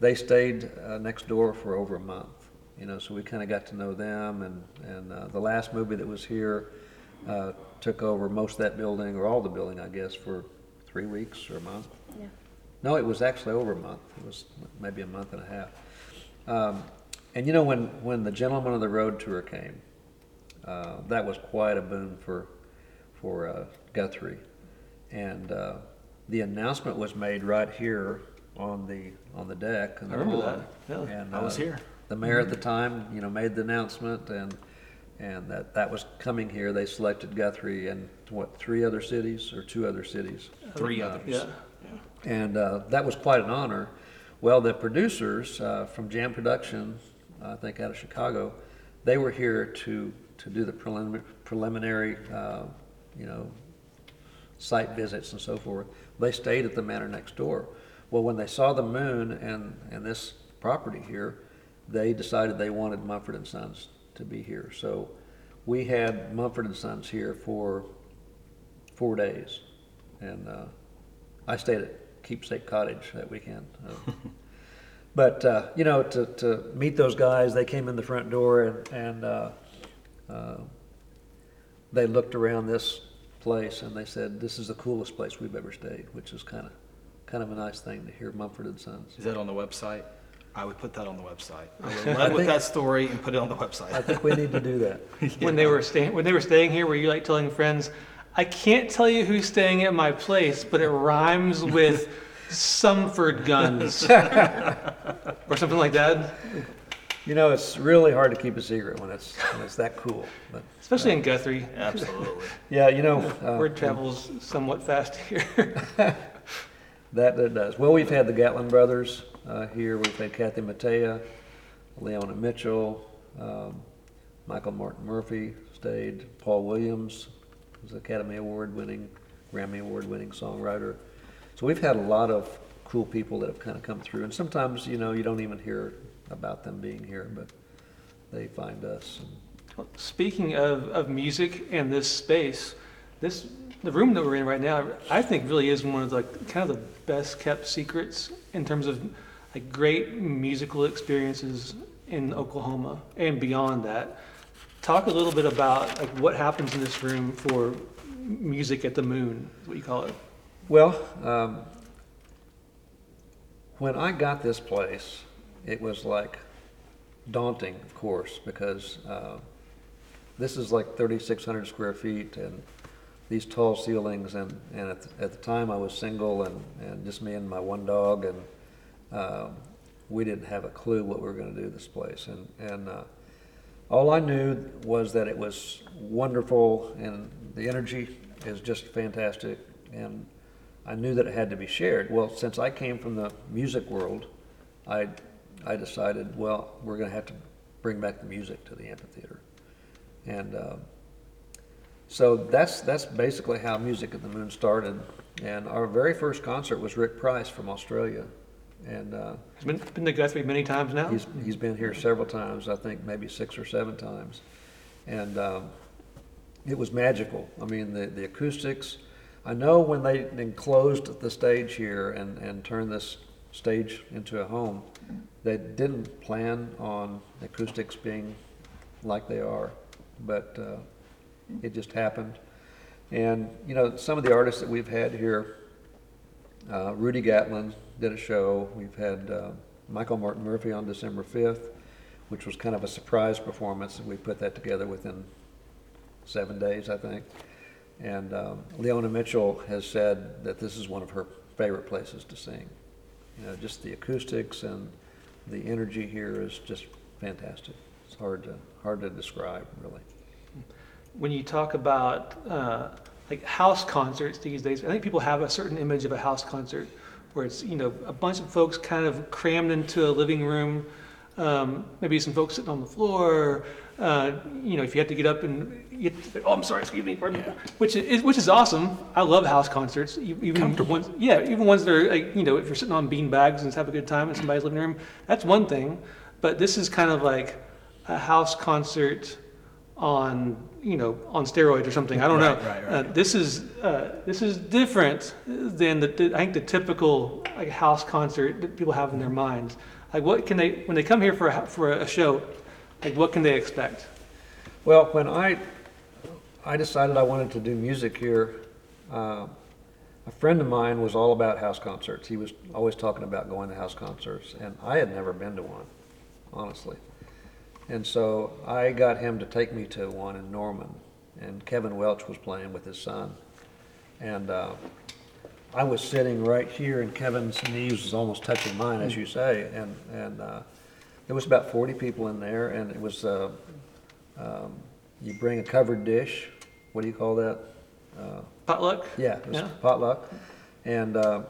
they stayed uh, next door for over a month. You know, so we kind of got to know them, and and uh, the last movie that was here uh, took over most of that building, or all the building, I guess, for three weeks or a month. Yeah. No, it was actually over a month. It was maybe a month and a half. Um, and you know, when, when the Gentlemen of the Road tour came, uh, that was quite a boon for for uh, Guthrie. And uh, the announcement was made right here on the on the deck. And I remember lawn. that. Yeah, and, I was uh, here. The mayor mm-hmm. at the time, you know, made the announcement, and and that that was coming here. They selected Guthrie and what three other cities or two other cities. Three uh, others. Yeah. And uh, that was quite an honor. Well, the producers uh, from Jam Production, I think out of Chicago, they were here to, to do the prelim- preliminary, uh, you know, site visits and so forth. They stayed at the Manor next door. Well, when they saw the moon and, and this property here, they decided they wanted Mumford and Sons to be here. So we had Mumford and Sons here for four days. And uh, I stayed at Keepsake Cottage that weekend. Uh, but, uh, you know, to, to meet those guys, they came in the front door and, and uh, uh, they looked around this place and they said, this is the coolest place we've ever stayed, which is kind of kind of a nice thing to hear Mumford and Sons. Is that on the website? I would put that on the website. I would run I think, with that story and put it on the website. I think we need to do that. Yeah. When they were staying, when they were staying here, were you like telling friends, I can't tell you who's staying at my place, but it rhymes with Sumford Guns or something like that? You know, it's really hard to keep a secret when it's when it's that cool. But, Especially uh, in Guthrie. Absolutely. Yeah, you know. Uh, Word travels um, somewhat fast here. that, that does. Well, we've had the Gatlin brothers uh, here. We've had Kathy Mattea, Leona Mitchell, um, Michael Martin Murphy stayed, Paul Williams. He's an Academy Award winning, Grammy Award winning songwriter. So we've had a lot of cool people that have kind of come through. And sometimes, you know, you don't even hear about them being here, but they find us. Well, speaking of, of music and this space, this the room that we're in right now, I think really is one of the kind of the best kept secrets in terms of like great musical experiences in Oklahoma and beyond that. Talk a little bit about like, what happens in this room for Music at the Moon, is what you call it. Well, um, when I got this place, it was like daunting, of course, because uh, this is like thirty-six hundred square feet and these tall ceilings. And, and at, the, at the time I was single and, and just me and my one dog, and uh, we didn't have a clue what we were gonna do with this place. And, and uh, all I knew was that it was wonderful and the energy is just fantastic, and I knew that it had to be shared. Well, since I came from the music world, I I decided, well, we're going to have to bring back the music to the amphitheater. And uh, So that's that's basically how Music at the Moon started. And our very first concert was Rick Price from Australia. And uh, he's been, been to Guthrie many times now? He's, he's been here several times, I think maybe six or seven times. And um, it was magical. I mean, the, the acoustics. I know when they enclosed the stage here and, and turned this stage into a home, they didn't plan on acoustics being like they are, but uh, it just happened. And, you know, some of the artists that we've had here, uh, Rudy Gatlin did a show. We've had uh, Michael Martin Murphy on December fifth, which was kind of a surprise performance, and we put that together within seven days, I think. And um, Leona Mitchell has said that this is one of her favorite places to sing. You know, just the acoustics and the energy here is just fantastic. It's hard to hard to describe, really. When you talk about uh, like house concerts these days, I think people have a certain image of a house concert where it's, you know, a bunch of folks kind of crammed into a living room, um, maybe some folks sitting on the floor. Uh, you know, if you had to get up and you had to say, oh, I'm sorry, excuse me, pardon. Yeah. Which is which is awesome. I love house concerts. Even ones, yeah, even ones that are like, you know, if you're sitting on bean bags and have a good time in somebody's living room, that's one thing. But this is kind of like a house concert on, you know, on steroids or something. I don't right, know. Right, right. Uh, this is uh, this is different than the, the I think the typical like house concert that people have in their minds. Like, what can they when they come here for a, for a show? Like, what can they expect? Well, when I I decided I wanted to do music here, uh, a friend of mine was all about house concerts. He was always talking about going to house concerts, and I had never been to one, honestly. And so I got him to take me to one in Norman, and Kevin Welch was playing with his son. And uh, I was sitting right here, and Kevin's knees was almost touching mine, as you say, and and. Uh, There was about forty people in there, and it was, uh, um, you bring a covered dish. What do you call that? Uh, potluck? Yeah, it was yeah. potluck. And uh,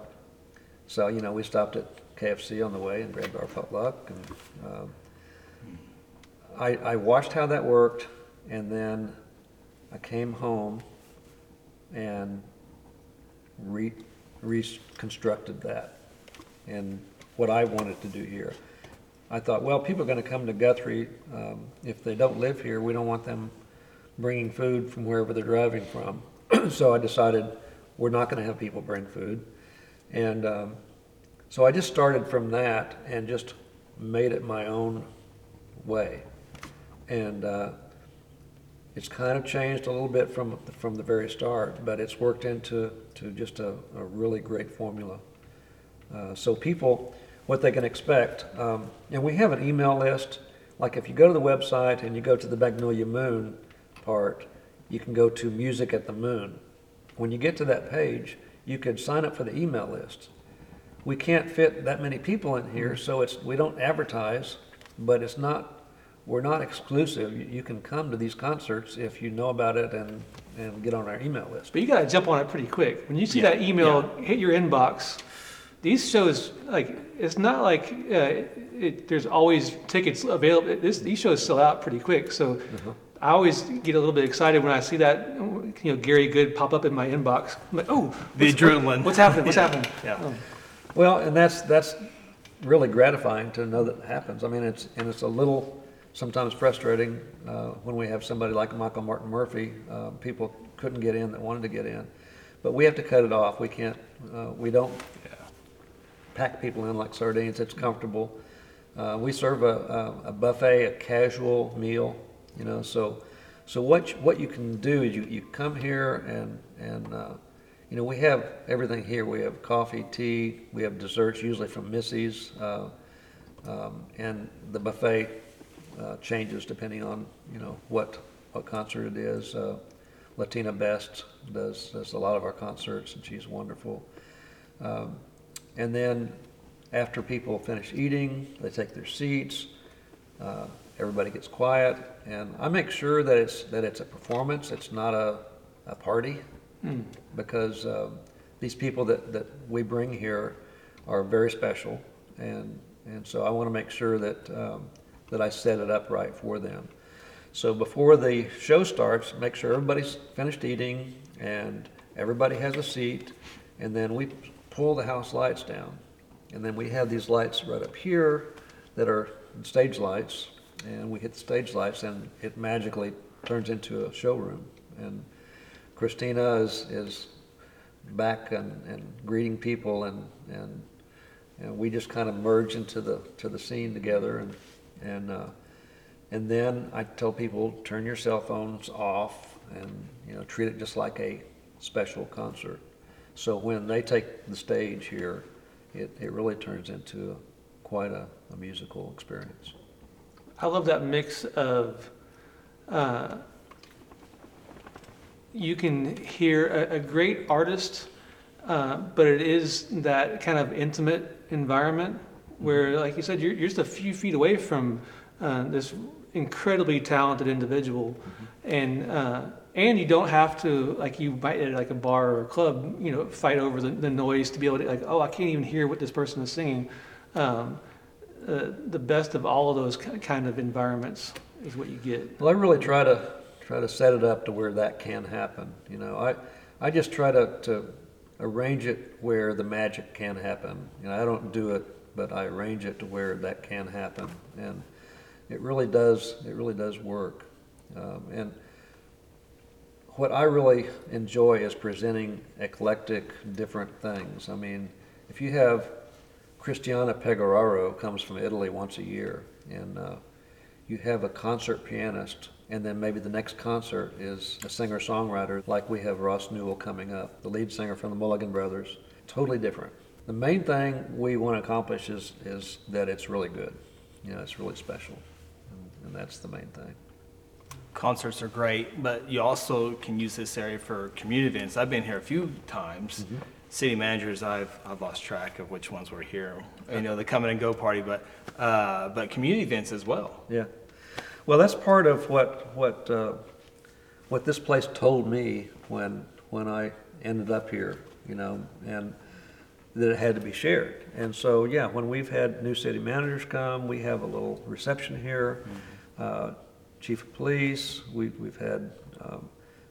so, you know, we stopped at K F C on the way and grabbed our potluck. And uh, I, I watched how that worked, and then I came home and re- reconstructed that and what I wanted to do here. I thought, well, people are going to come to Guthrie. Um, if they don't live here, we don't want them bringing food from wherever they're driving from. So I decided we're not going to have people bring food. And um, so I just started from that and just made it my own way. And uh, it's kind of changed a little bit from, from the very start, but it's worked into to just a, a really great formula. Uh, so people... what they can expect. Um, and we have an email list. Like if you go to the website and you go to the Magnolia Moon part, you can go to Music at the Moon. When you get to that page, you can sign up for the email list. We can't fit that many people in here, so it's we don't advertise, but it's not we're not exclusive. You, you can come to these concerts if you know about it and, and get on our email list. But you gotta jump on it pretty quick. When you see yeah. that email yeah. hit your inbox, these shows, like, it's not like uh, it, it, there's always tickets available. This, these shows sell out pretty quick, so uh-huh. I always get a little bit excited when I see that, you know, Gary Good pop up in my inbox. I'm like, oh, the adrenaline. What, what's happening? What's yeah. happening? Yeah. Oh. Well, and that's that's really gratifying to know that it happens. I mean, it's and it's a little sometimes frustrating uh, when we have somebody like Michael Martin Murphy. Uh, people couldn't get in that wanted to get in, but we have to cut it off. We can't. Uh, we don't. Pack people in like sardines. It's comfortable. Uh, we serve a, a, a buffet, a casual meal, you know. So, so what you, what you can do is you, you come here and and uh, you know we have everything here. We have coffee, tea. We have desserts usually from Missy's, uh, um, and the buffet uh, changes depending on you know what what concert it is. Uh, Latina Best does does a lot of our concerts, and she's wonderful. Um, And then after people finish eating, they take their seats, uh, everybody gets quiet, and I make sure that it's that it's a performance, it's not a, a party, mm. because uh, these people that, that we bring here are very special, and and so I want to make sure that um, that I set it up right for them. So before the show starts, make sure everybody's finished eating and everybody has a seat, and then we pull the house lights down. And then we have these lights right up here that are stage lights, and we hit the stage lights and it magically turns into a showroom. And Christina is, is back and, and greeting people, and, and and we just kind of merge into the to the scene together. And and uh, and then I tell people, turn your cell phones off, and you know, treat it just like a special concert. So when they take the stage here, it, it really turns into a, quite a, a musical experience. I love that mix of uh, you can hear a, a great artist, uh, but it is that kind of intimate environment where, like you said, you're, you're just a few feet away from uh, this incredibly talented individual, mm-hmm. and uh, and you don't have to, like you might at like a bar or a club, you know, fight over the, the noise to be able to, like, oh, I can't even hear what this person is singing. Um, uh, the best of all of those kind of environments is what you get. Well, I really try to try to set it up to where that can happen. You know, I I just try to, to arrange it where the magic can happen. You know, I don't do it, but I arrange it to where that can happen, and it really does it really does work. Um, and what I really enjoy is presenting eclectic, different things. I mean, if you have Cristiana Pegoraro comes from Italy once a year, and uh, you have a concert pianist, and then maybe the next concert is a singer-songwriter, like we have Ross Newell coming up, the lead singer from the Mulligan Brothers. Totally different. The main thing we want to accomplish is is that it's really good. You know, it's really special, and, and that's the main thing. Concerts are great, but you also can use this area for community events. I've been here a few times. Mm-hmm. City managers, I've I've lost track of which ones were here. You know, the come in and go party, but uh, but community events as well. Yeah, well, that's part of what what uh, what this place told me when when I ended up here. You know, and that it had to be shared. And so, yeah, when we've had new city managers come, we have a little reception here. Mm-hmm. Uh, Chief of police, we've we've had um,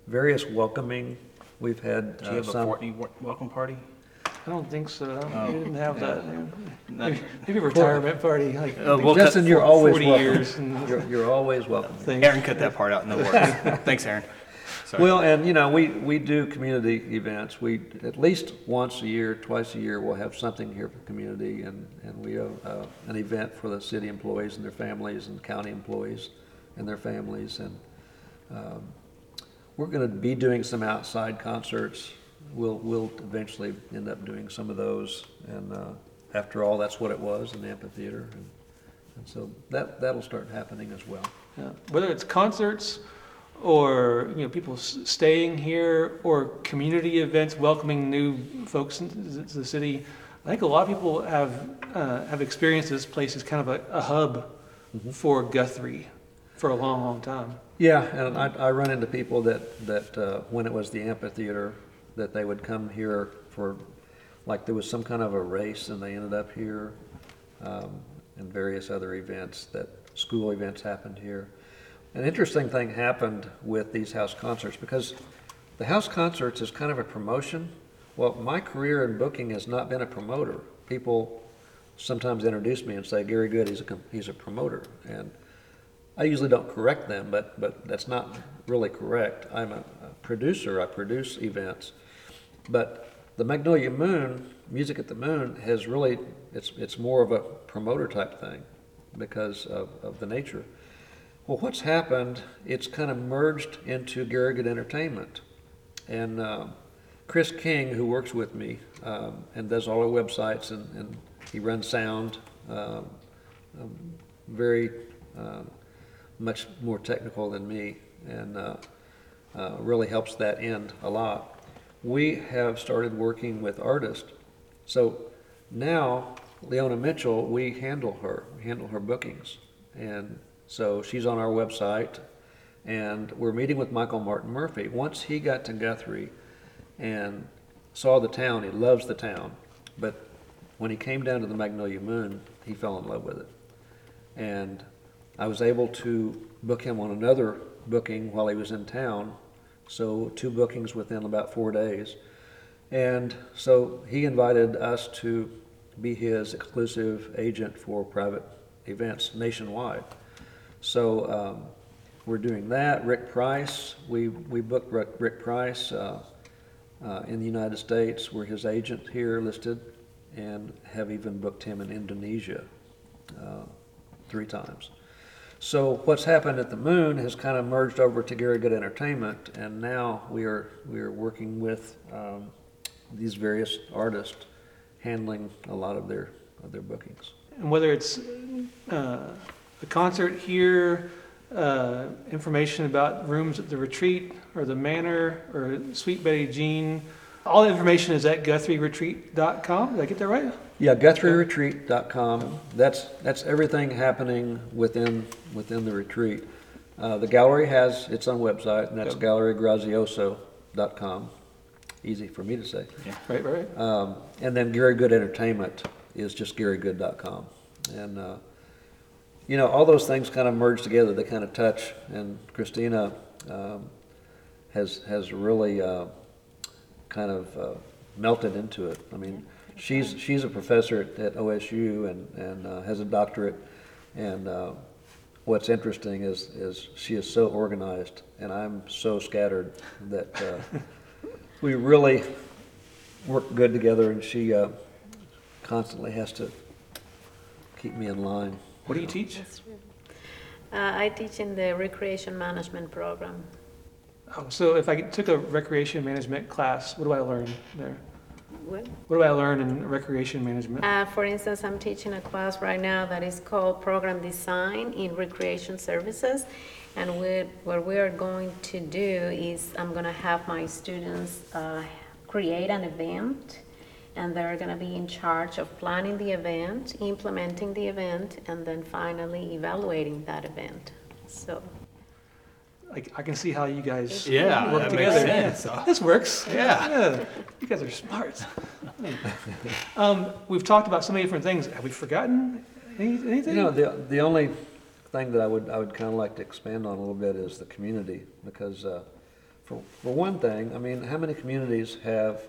various welcoming. We've had uh, Do you have some, a forty welcome party? I don't think so. Um, we didn't have yeah. that. Maybe, maybe a retirement party. Like, uh, we'll Justin, you're always welcome. You're, you're always welcome. Thanks. Aaron cut that part out in the works. Thanks, Aaron. Sorry. Well, and you know, we, we do community events. We at least once a year, twice a year, we'll have something here for the community, and, and we have uh, an event for the city employees and their families, and county employees and their families, and. Um, We're going to be doing some outside concerts. We'll we'll eventually end up doing some of those. And uh, after all, that's what it was, an amphitheater. And, and so that, that'll start happening as well. Yeah. Whether it's concerts or, you know, people staying here or community events, welcoming new folks into the city, I think a lot of people have, uh, have experienced this place as kind of a, a hub mm-hmm. for Guthrie for a long, long time. Yeah, and I, I run into people that, that uh, when it was the amphitheater, that they would come here for, like there was some kind of a race and they ended up here, um, and various other events, that school events happened here. An interesting thing happened with these house concerts, because the house concerts is kind of a promotion. Well, my career in booking has not been a promoter. People sometimes introduce me and say, Gary Good, he's a, he's a promoter. And I usually don't correct them, but, but that's not really correct. I'm a, a producer, I produce events. But the Magnolia Moon, Music at the Moon, has really, it's it's more of a promoter type thing because of, of the nature. Well, what's happened, it's kind of merged into Gary Good Entertainment. And um, Chris King, who works with me um, and does all our websites, and, and he runs sound, um, um, very, uh, much more technical than me, and uh, uh, really helps that end a lot. We have started working with artists. So now, Leona Mitchell, we handle her, we handle her bookings. And so she's on our website, and we're meeting with Michael Martin Murphy. Once he got to Guthrie and saw the town, he loves the town, but when he came down to the Magnolia Moon, he fell in love with it. And I was able to book him on another booking while he was in town. So two bookings within about four days. And so he invited us to be his exclusive agent for private events nationwide. So um, we're doing that. Rick Price, we, we booked Rick, Rick Price uh, uh, in the United States. We're his agent here listed, and have even booked him in Indonesia uh, three times. So what's happened at the Moon has kind of merged over to Gary Good Entertainment, and now we are we are working with um, these various artists, handling a lot of their of their bookings. And whether it's uh, a concert here, uh, information about rooms at the retreat or the Manor or Sweet Betty Jean, all the information is at Guthrie Retreat dot com. Did I get that right? Yeah, Guthrie Retreat dot com. That's that's everything happening within within the retreat. Uh, the gallery has its own website, and that's yep. Gallery Grazioso dot com. Easy for me to say. Yeah. Right, right. Um, and then Gary Good Entertainment is just Gary Good dot com, and uh, you know, all those things kind of merge together. They kind of touch, and Christina um, has has really. Uh, kind of uh, melted into it. I mean, she's she's a professor at, at O S U and, and uh, has a doctorate, and uh, what's interesting is is she is so organized and I'm so scattered that uh, we really work good together, and she uh, constantly has to keep me in line. What do you teach? Uh, I teach in the recreation management program. Oh, so if I took a recreation management class, what do I learn there? What? What do I learn in recreation management? Uh, for instance, I'm teaching a class right now that is called Program Design in Recreation Services. And we, what we are going to do is I'm going to have my students uh, create an event. And they're going to be in charge of planning the event, implementing the event, and then finally evaluating that event. So. I, I can see how you guys yeah, work together. Makes sense. Yeah. This works. Yeah. yeah. You guys are smart. um, we've talked about so many different things. Have we forgotten any, anything? You know, the, the only thing that I would I would kind of like to expand on a little bit is the community. Because uh, for, for one thing, I mean, how many communities have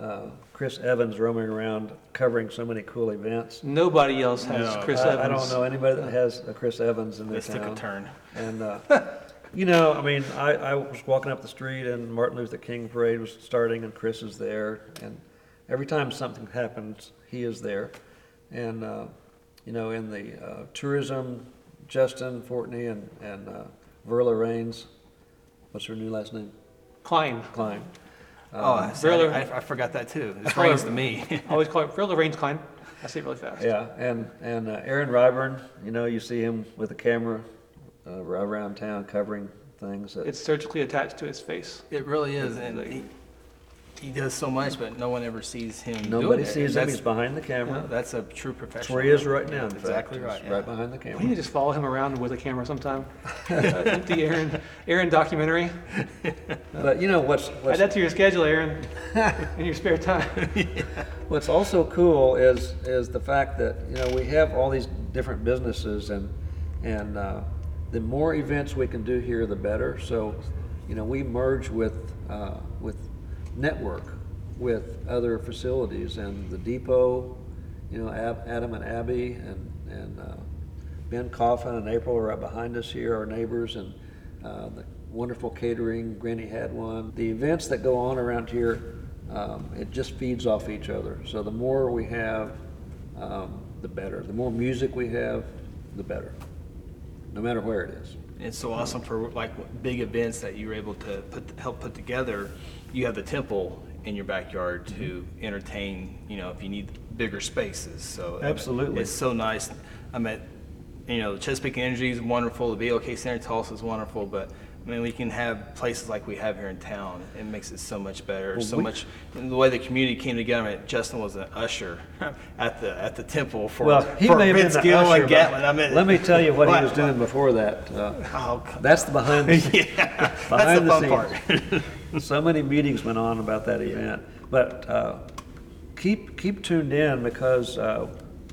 uh, Chris Evans roaming around covering so many cool events? Nobody else has no. Chris I, Evans. I don't know anybody that has a Chris Evans in their town. This took a turn. And, uh, you know, I mean, I, I was walking up the street and Martin Luther King Parade was starting and Chris is there. And every time something happens, he is there. And, uh, you know, in the uh, tourism, Justin Fortney and, and uh, Verla Raines, what's her new last name? Klein. Klein. Um, oh, Verla, I, I forgot that too. It's Raines to me. I always call it Verla Raines Klein. I say it really fast. Yeah, and, and uh, Aaron Ryburn, you know, you see him with a camera. Uh, right around town covering things. That it's surgically attached to his face. It really is, and he, he does so much, but no one ever sees him. Nobody sees him. He's behind the camera. Yeah, that's a true professional. That's where he is right now. Yeah, in exactly fact. Right. Yeah. Right behind the camera. We need to just follow him around with a camera sometime. uh, the Aaron, Aaron documentary. But you know what's, what's add that to your schedule, Aaron, in your spare time. Yeah. What's also cool is is the fact that you know we have all these different businesses and and. Uh, The more events we can do here, the better. So, you know, we merge with uh, with network, with other facilities, and the Depot. You know, Ab- Adam and Abby and and uh, Ben Coffin and April are right behind us here, our neighbors, and uh, the wonderful catering. Granny had one. The events that go on around here, um, it just feeds off each other. So the more we have, um, the better. The more music we have, the better. No matter where it is. It's so awesome for like big events that you're able to put, help put together. You have the temple in your backyard mm-hmm. to entertain, you know, if you need bigger spaces. So absolutely. I mean, it's so nice. I mean, you know, Chesapeake Energy is wonderful. The B L K Center Tulsa is wonderful, but I mean, we can have places like we have here in town. It makes it so much better, well, so we, much. And the way the community came together, I mean, Justin was an usher at the at the temple for well, he for may have been the usher, and Gatlin. I mean, let me tell you what well, he was doing before that. Uh, oh, that's the behind the scenes. Yeah, that's the fun the part. So many meetings went on about that event, yeah. but uh, keep keep tuned in because uh,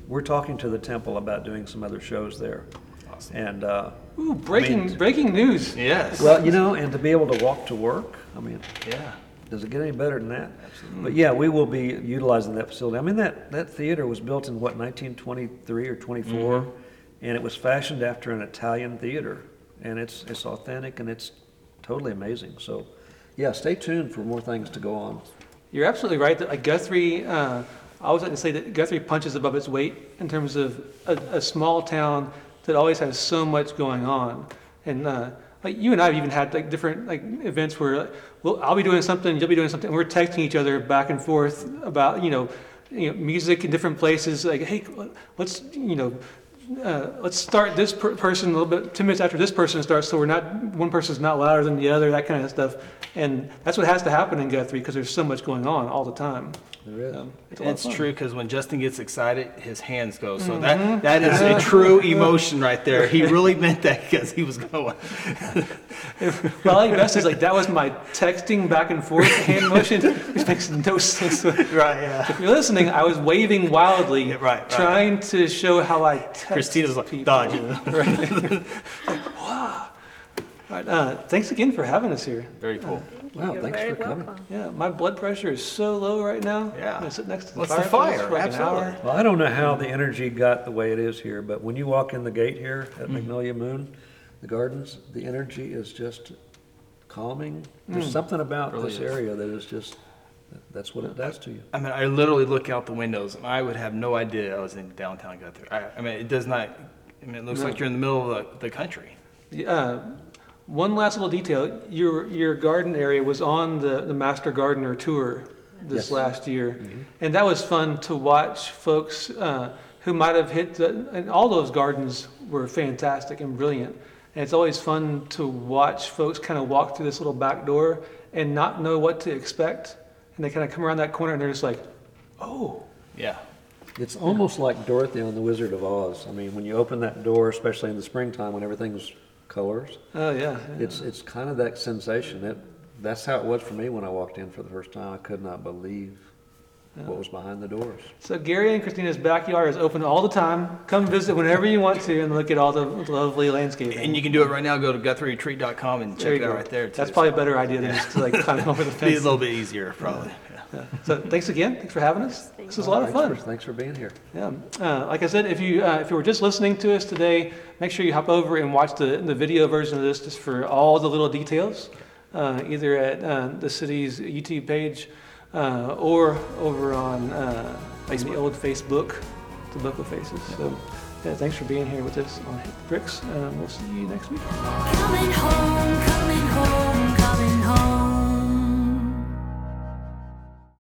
we're talking to the temple about doing some other shows there, awesome. and. Uh, Ooh, breaking I mean, breaking news. Yes. Well, you know, and to be able to walk to work, I mean, yeah. Does it get any better than that? Absolutely. But yeah, we will be utilizing that facility. I mean, that, that theater was built in, what, nineteen twenty-three or twenty-four, mm-hmm. and it was fashioned after an Italian theater, and it's it's authentic and it's totally amazing. So, yeah, stay tuned for more things to go on. You're absolutely right. That, like Guthrie, uh, I always like to say that Guthrie punches above its weight in terms of a, a small town that always has so much going on. And uh, like you and I have even had like different like events where uh, well, I'll be doing something, you'll be doing something, and we're texting each other back and forth about you know, you know music in different places. Like, hey, let's you know, uh, let's start this per person a little bit ten minutes after this person starts, so we're not one person's not louder than the other, that kind of stuff. And that's what has to happen in Guthrie because there's so much going on all the time. There is. Um, it's it's true because when Justin gets excited, his hands go. So mm-hmm. that that is a true emotion right there. He really meant that because he was going. Well, I messaged like that was my texting back and forth hand motion, which makes no sense. Right. Yeah. If you're listening, I was waving wildly, yeah, right, trying right. to show how I text. Christina's like dodging. Right. Wow. All right, uh, thanks again for having us here. Very cool. Uh, wow, You're thanks for coming. Welcome. Yeah, my blood pressure is so low right now. Yeah. I sit next to the What's fire. What's the fire? Absolutely. Well, I don't know how the energy got the way it is here, but when you walk in the gate here at mm. Magnolia Moon, the gardens, the energy is just calming. There's mm. something about really this is. area that is just, that's what it does to you. I mean, I literally look out the windows, and I would have no idea I was in downtown Guthrie. I, I mean, it does not, I mean, it looks no. like you're in the middle of the, the country. Yeah. Uh, One last little detail, your your garden area was on the, the Master Gardener Tour this yes. last year, mm-hmm. and that was fun to watch folks uh, who might have hit, the, and all those gardens were fantastic and brilliant, and it's always fun to watch folks kind of walk through this little back door and not know what to expect, and they kind of come around that corner and they're just like, oh. Yeah. It's almost yeah. like Dorothy on The Wizard of Oz. I mean, when you open that door, especially in the springtime when everything's colors. Oh yeah, yeah. It's it's kind of that sensation. That that's how it was for me when I walked in for the first time. I could not believe yeah. what was behind the doors. So Gary and Christina's backyard is open all the time. Come visit whenever you want to and look at all the lovely landscaping. And you can do it right now. Go to Guthrie Retreat dot com and check it out go. right there. Too. That's probably a better idea than yeah. just to like climb over the fence. Be a little bit easier probably. Yeah. Yeah. Yeah. So thanks again. Thanks for having us. Thank this was a lot of fun. For, thanks for being here. Yeah. Uh, like I said, if you uh, if you were just listening to us today, make sure you hop over and watch the the video version of this just for all the little details, uh, either at uh, the city's YouTube page uh, or over on uh, the old Facebook, the Buckle Faces. So yeah, thanks for being here with us on Hit the Bricks. Um, we'll see you next week. Coming home, coming home.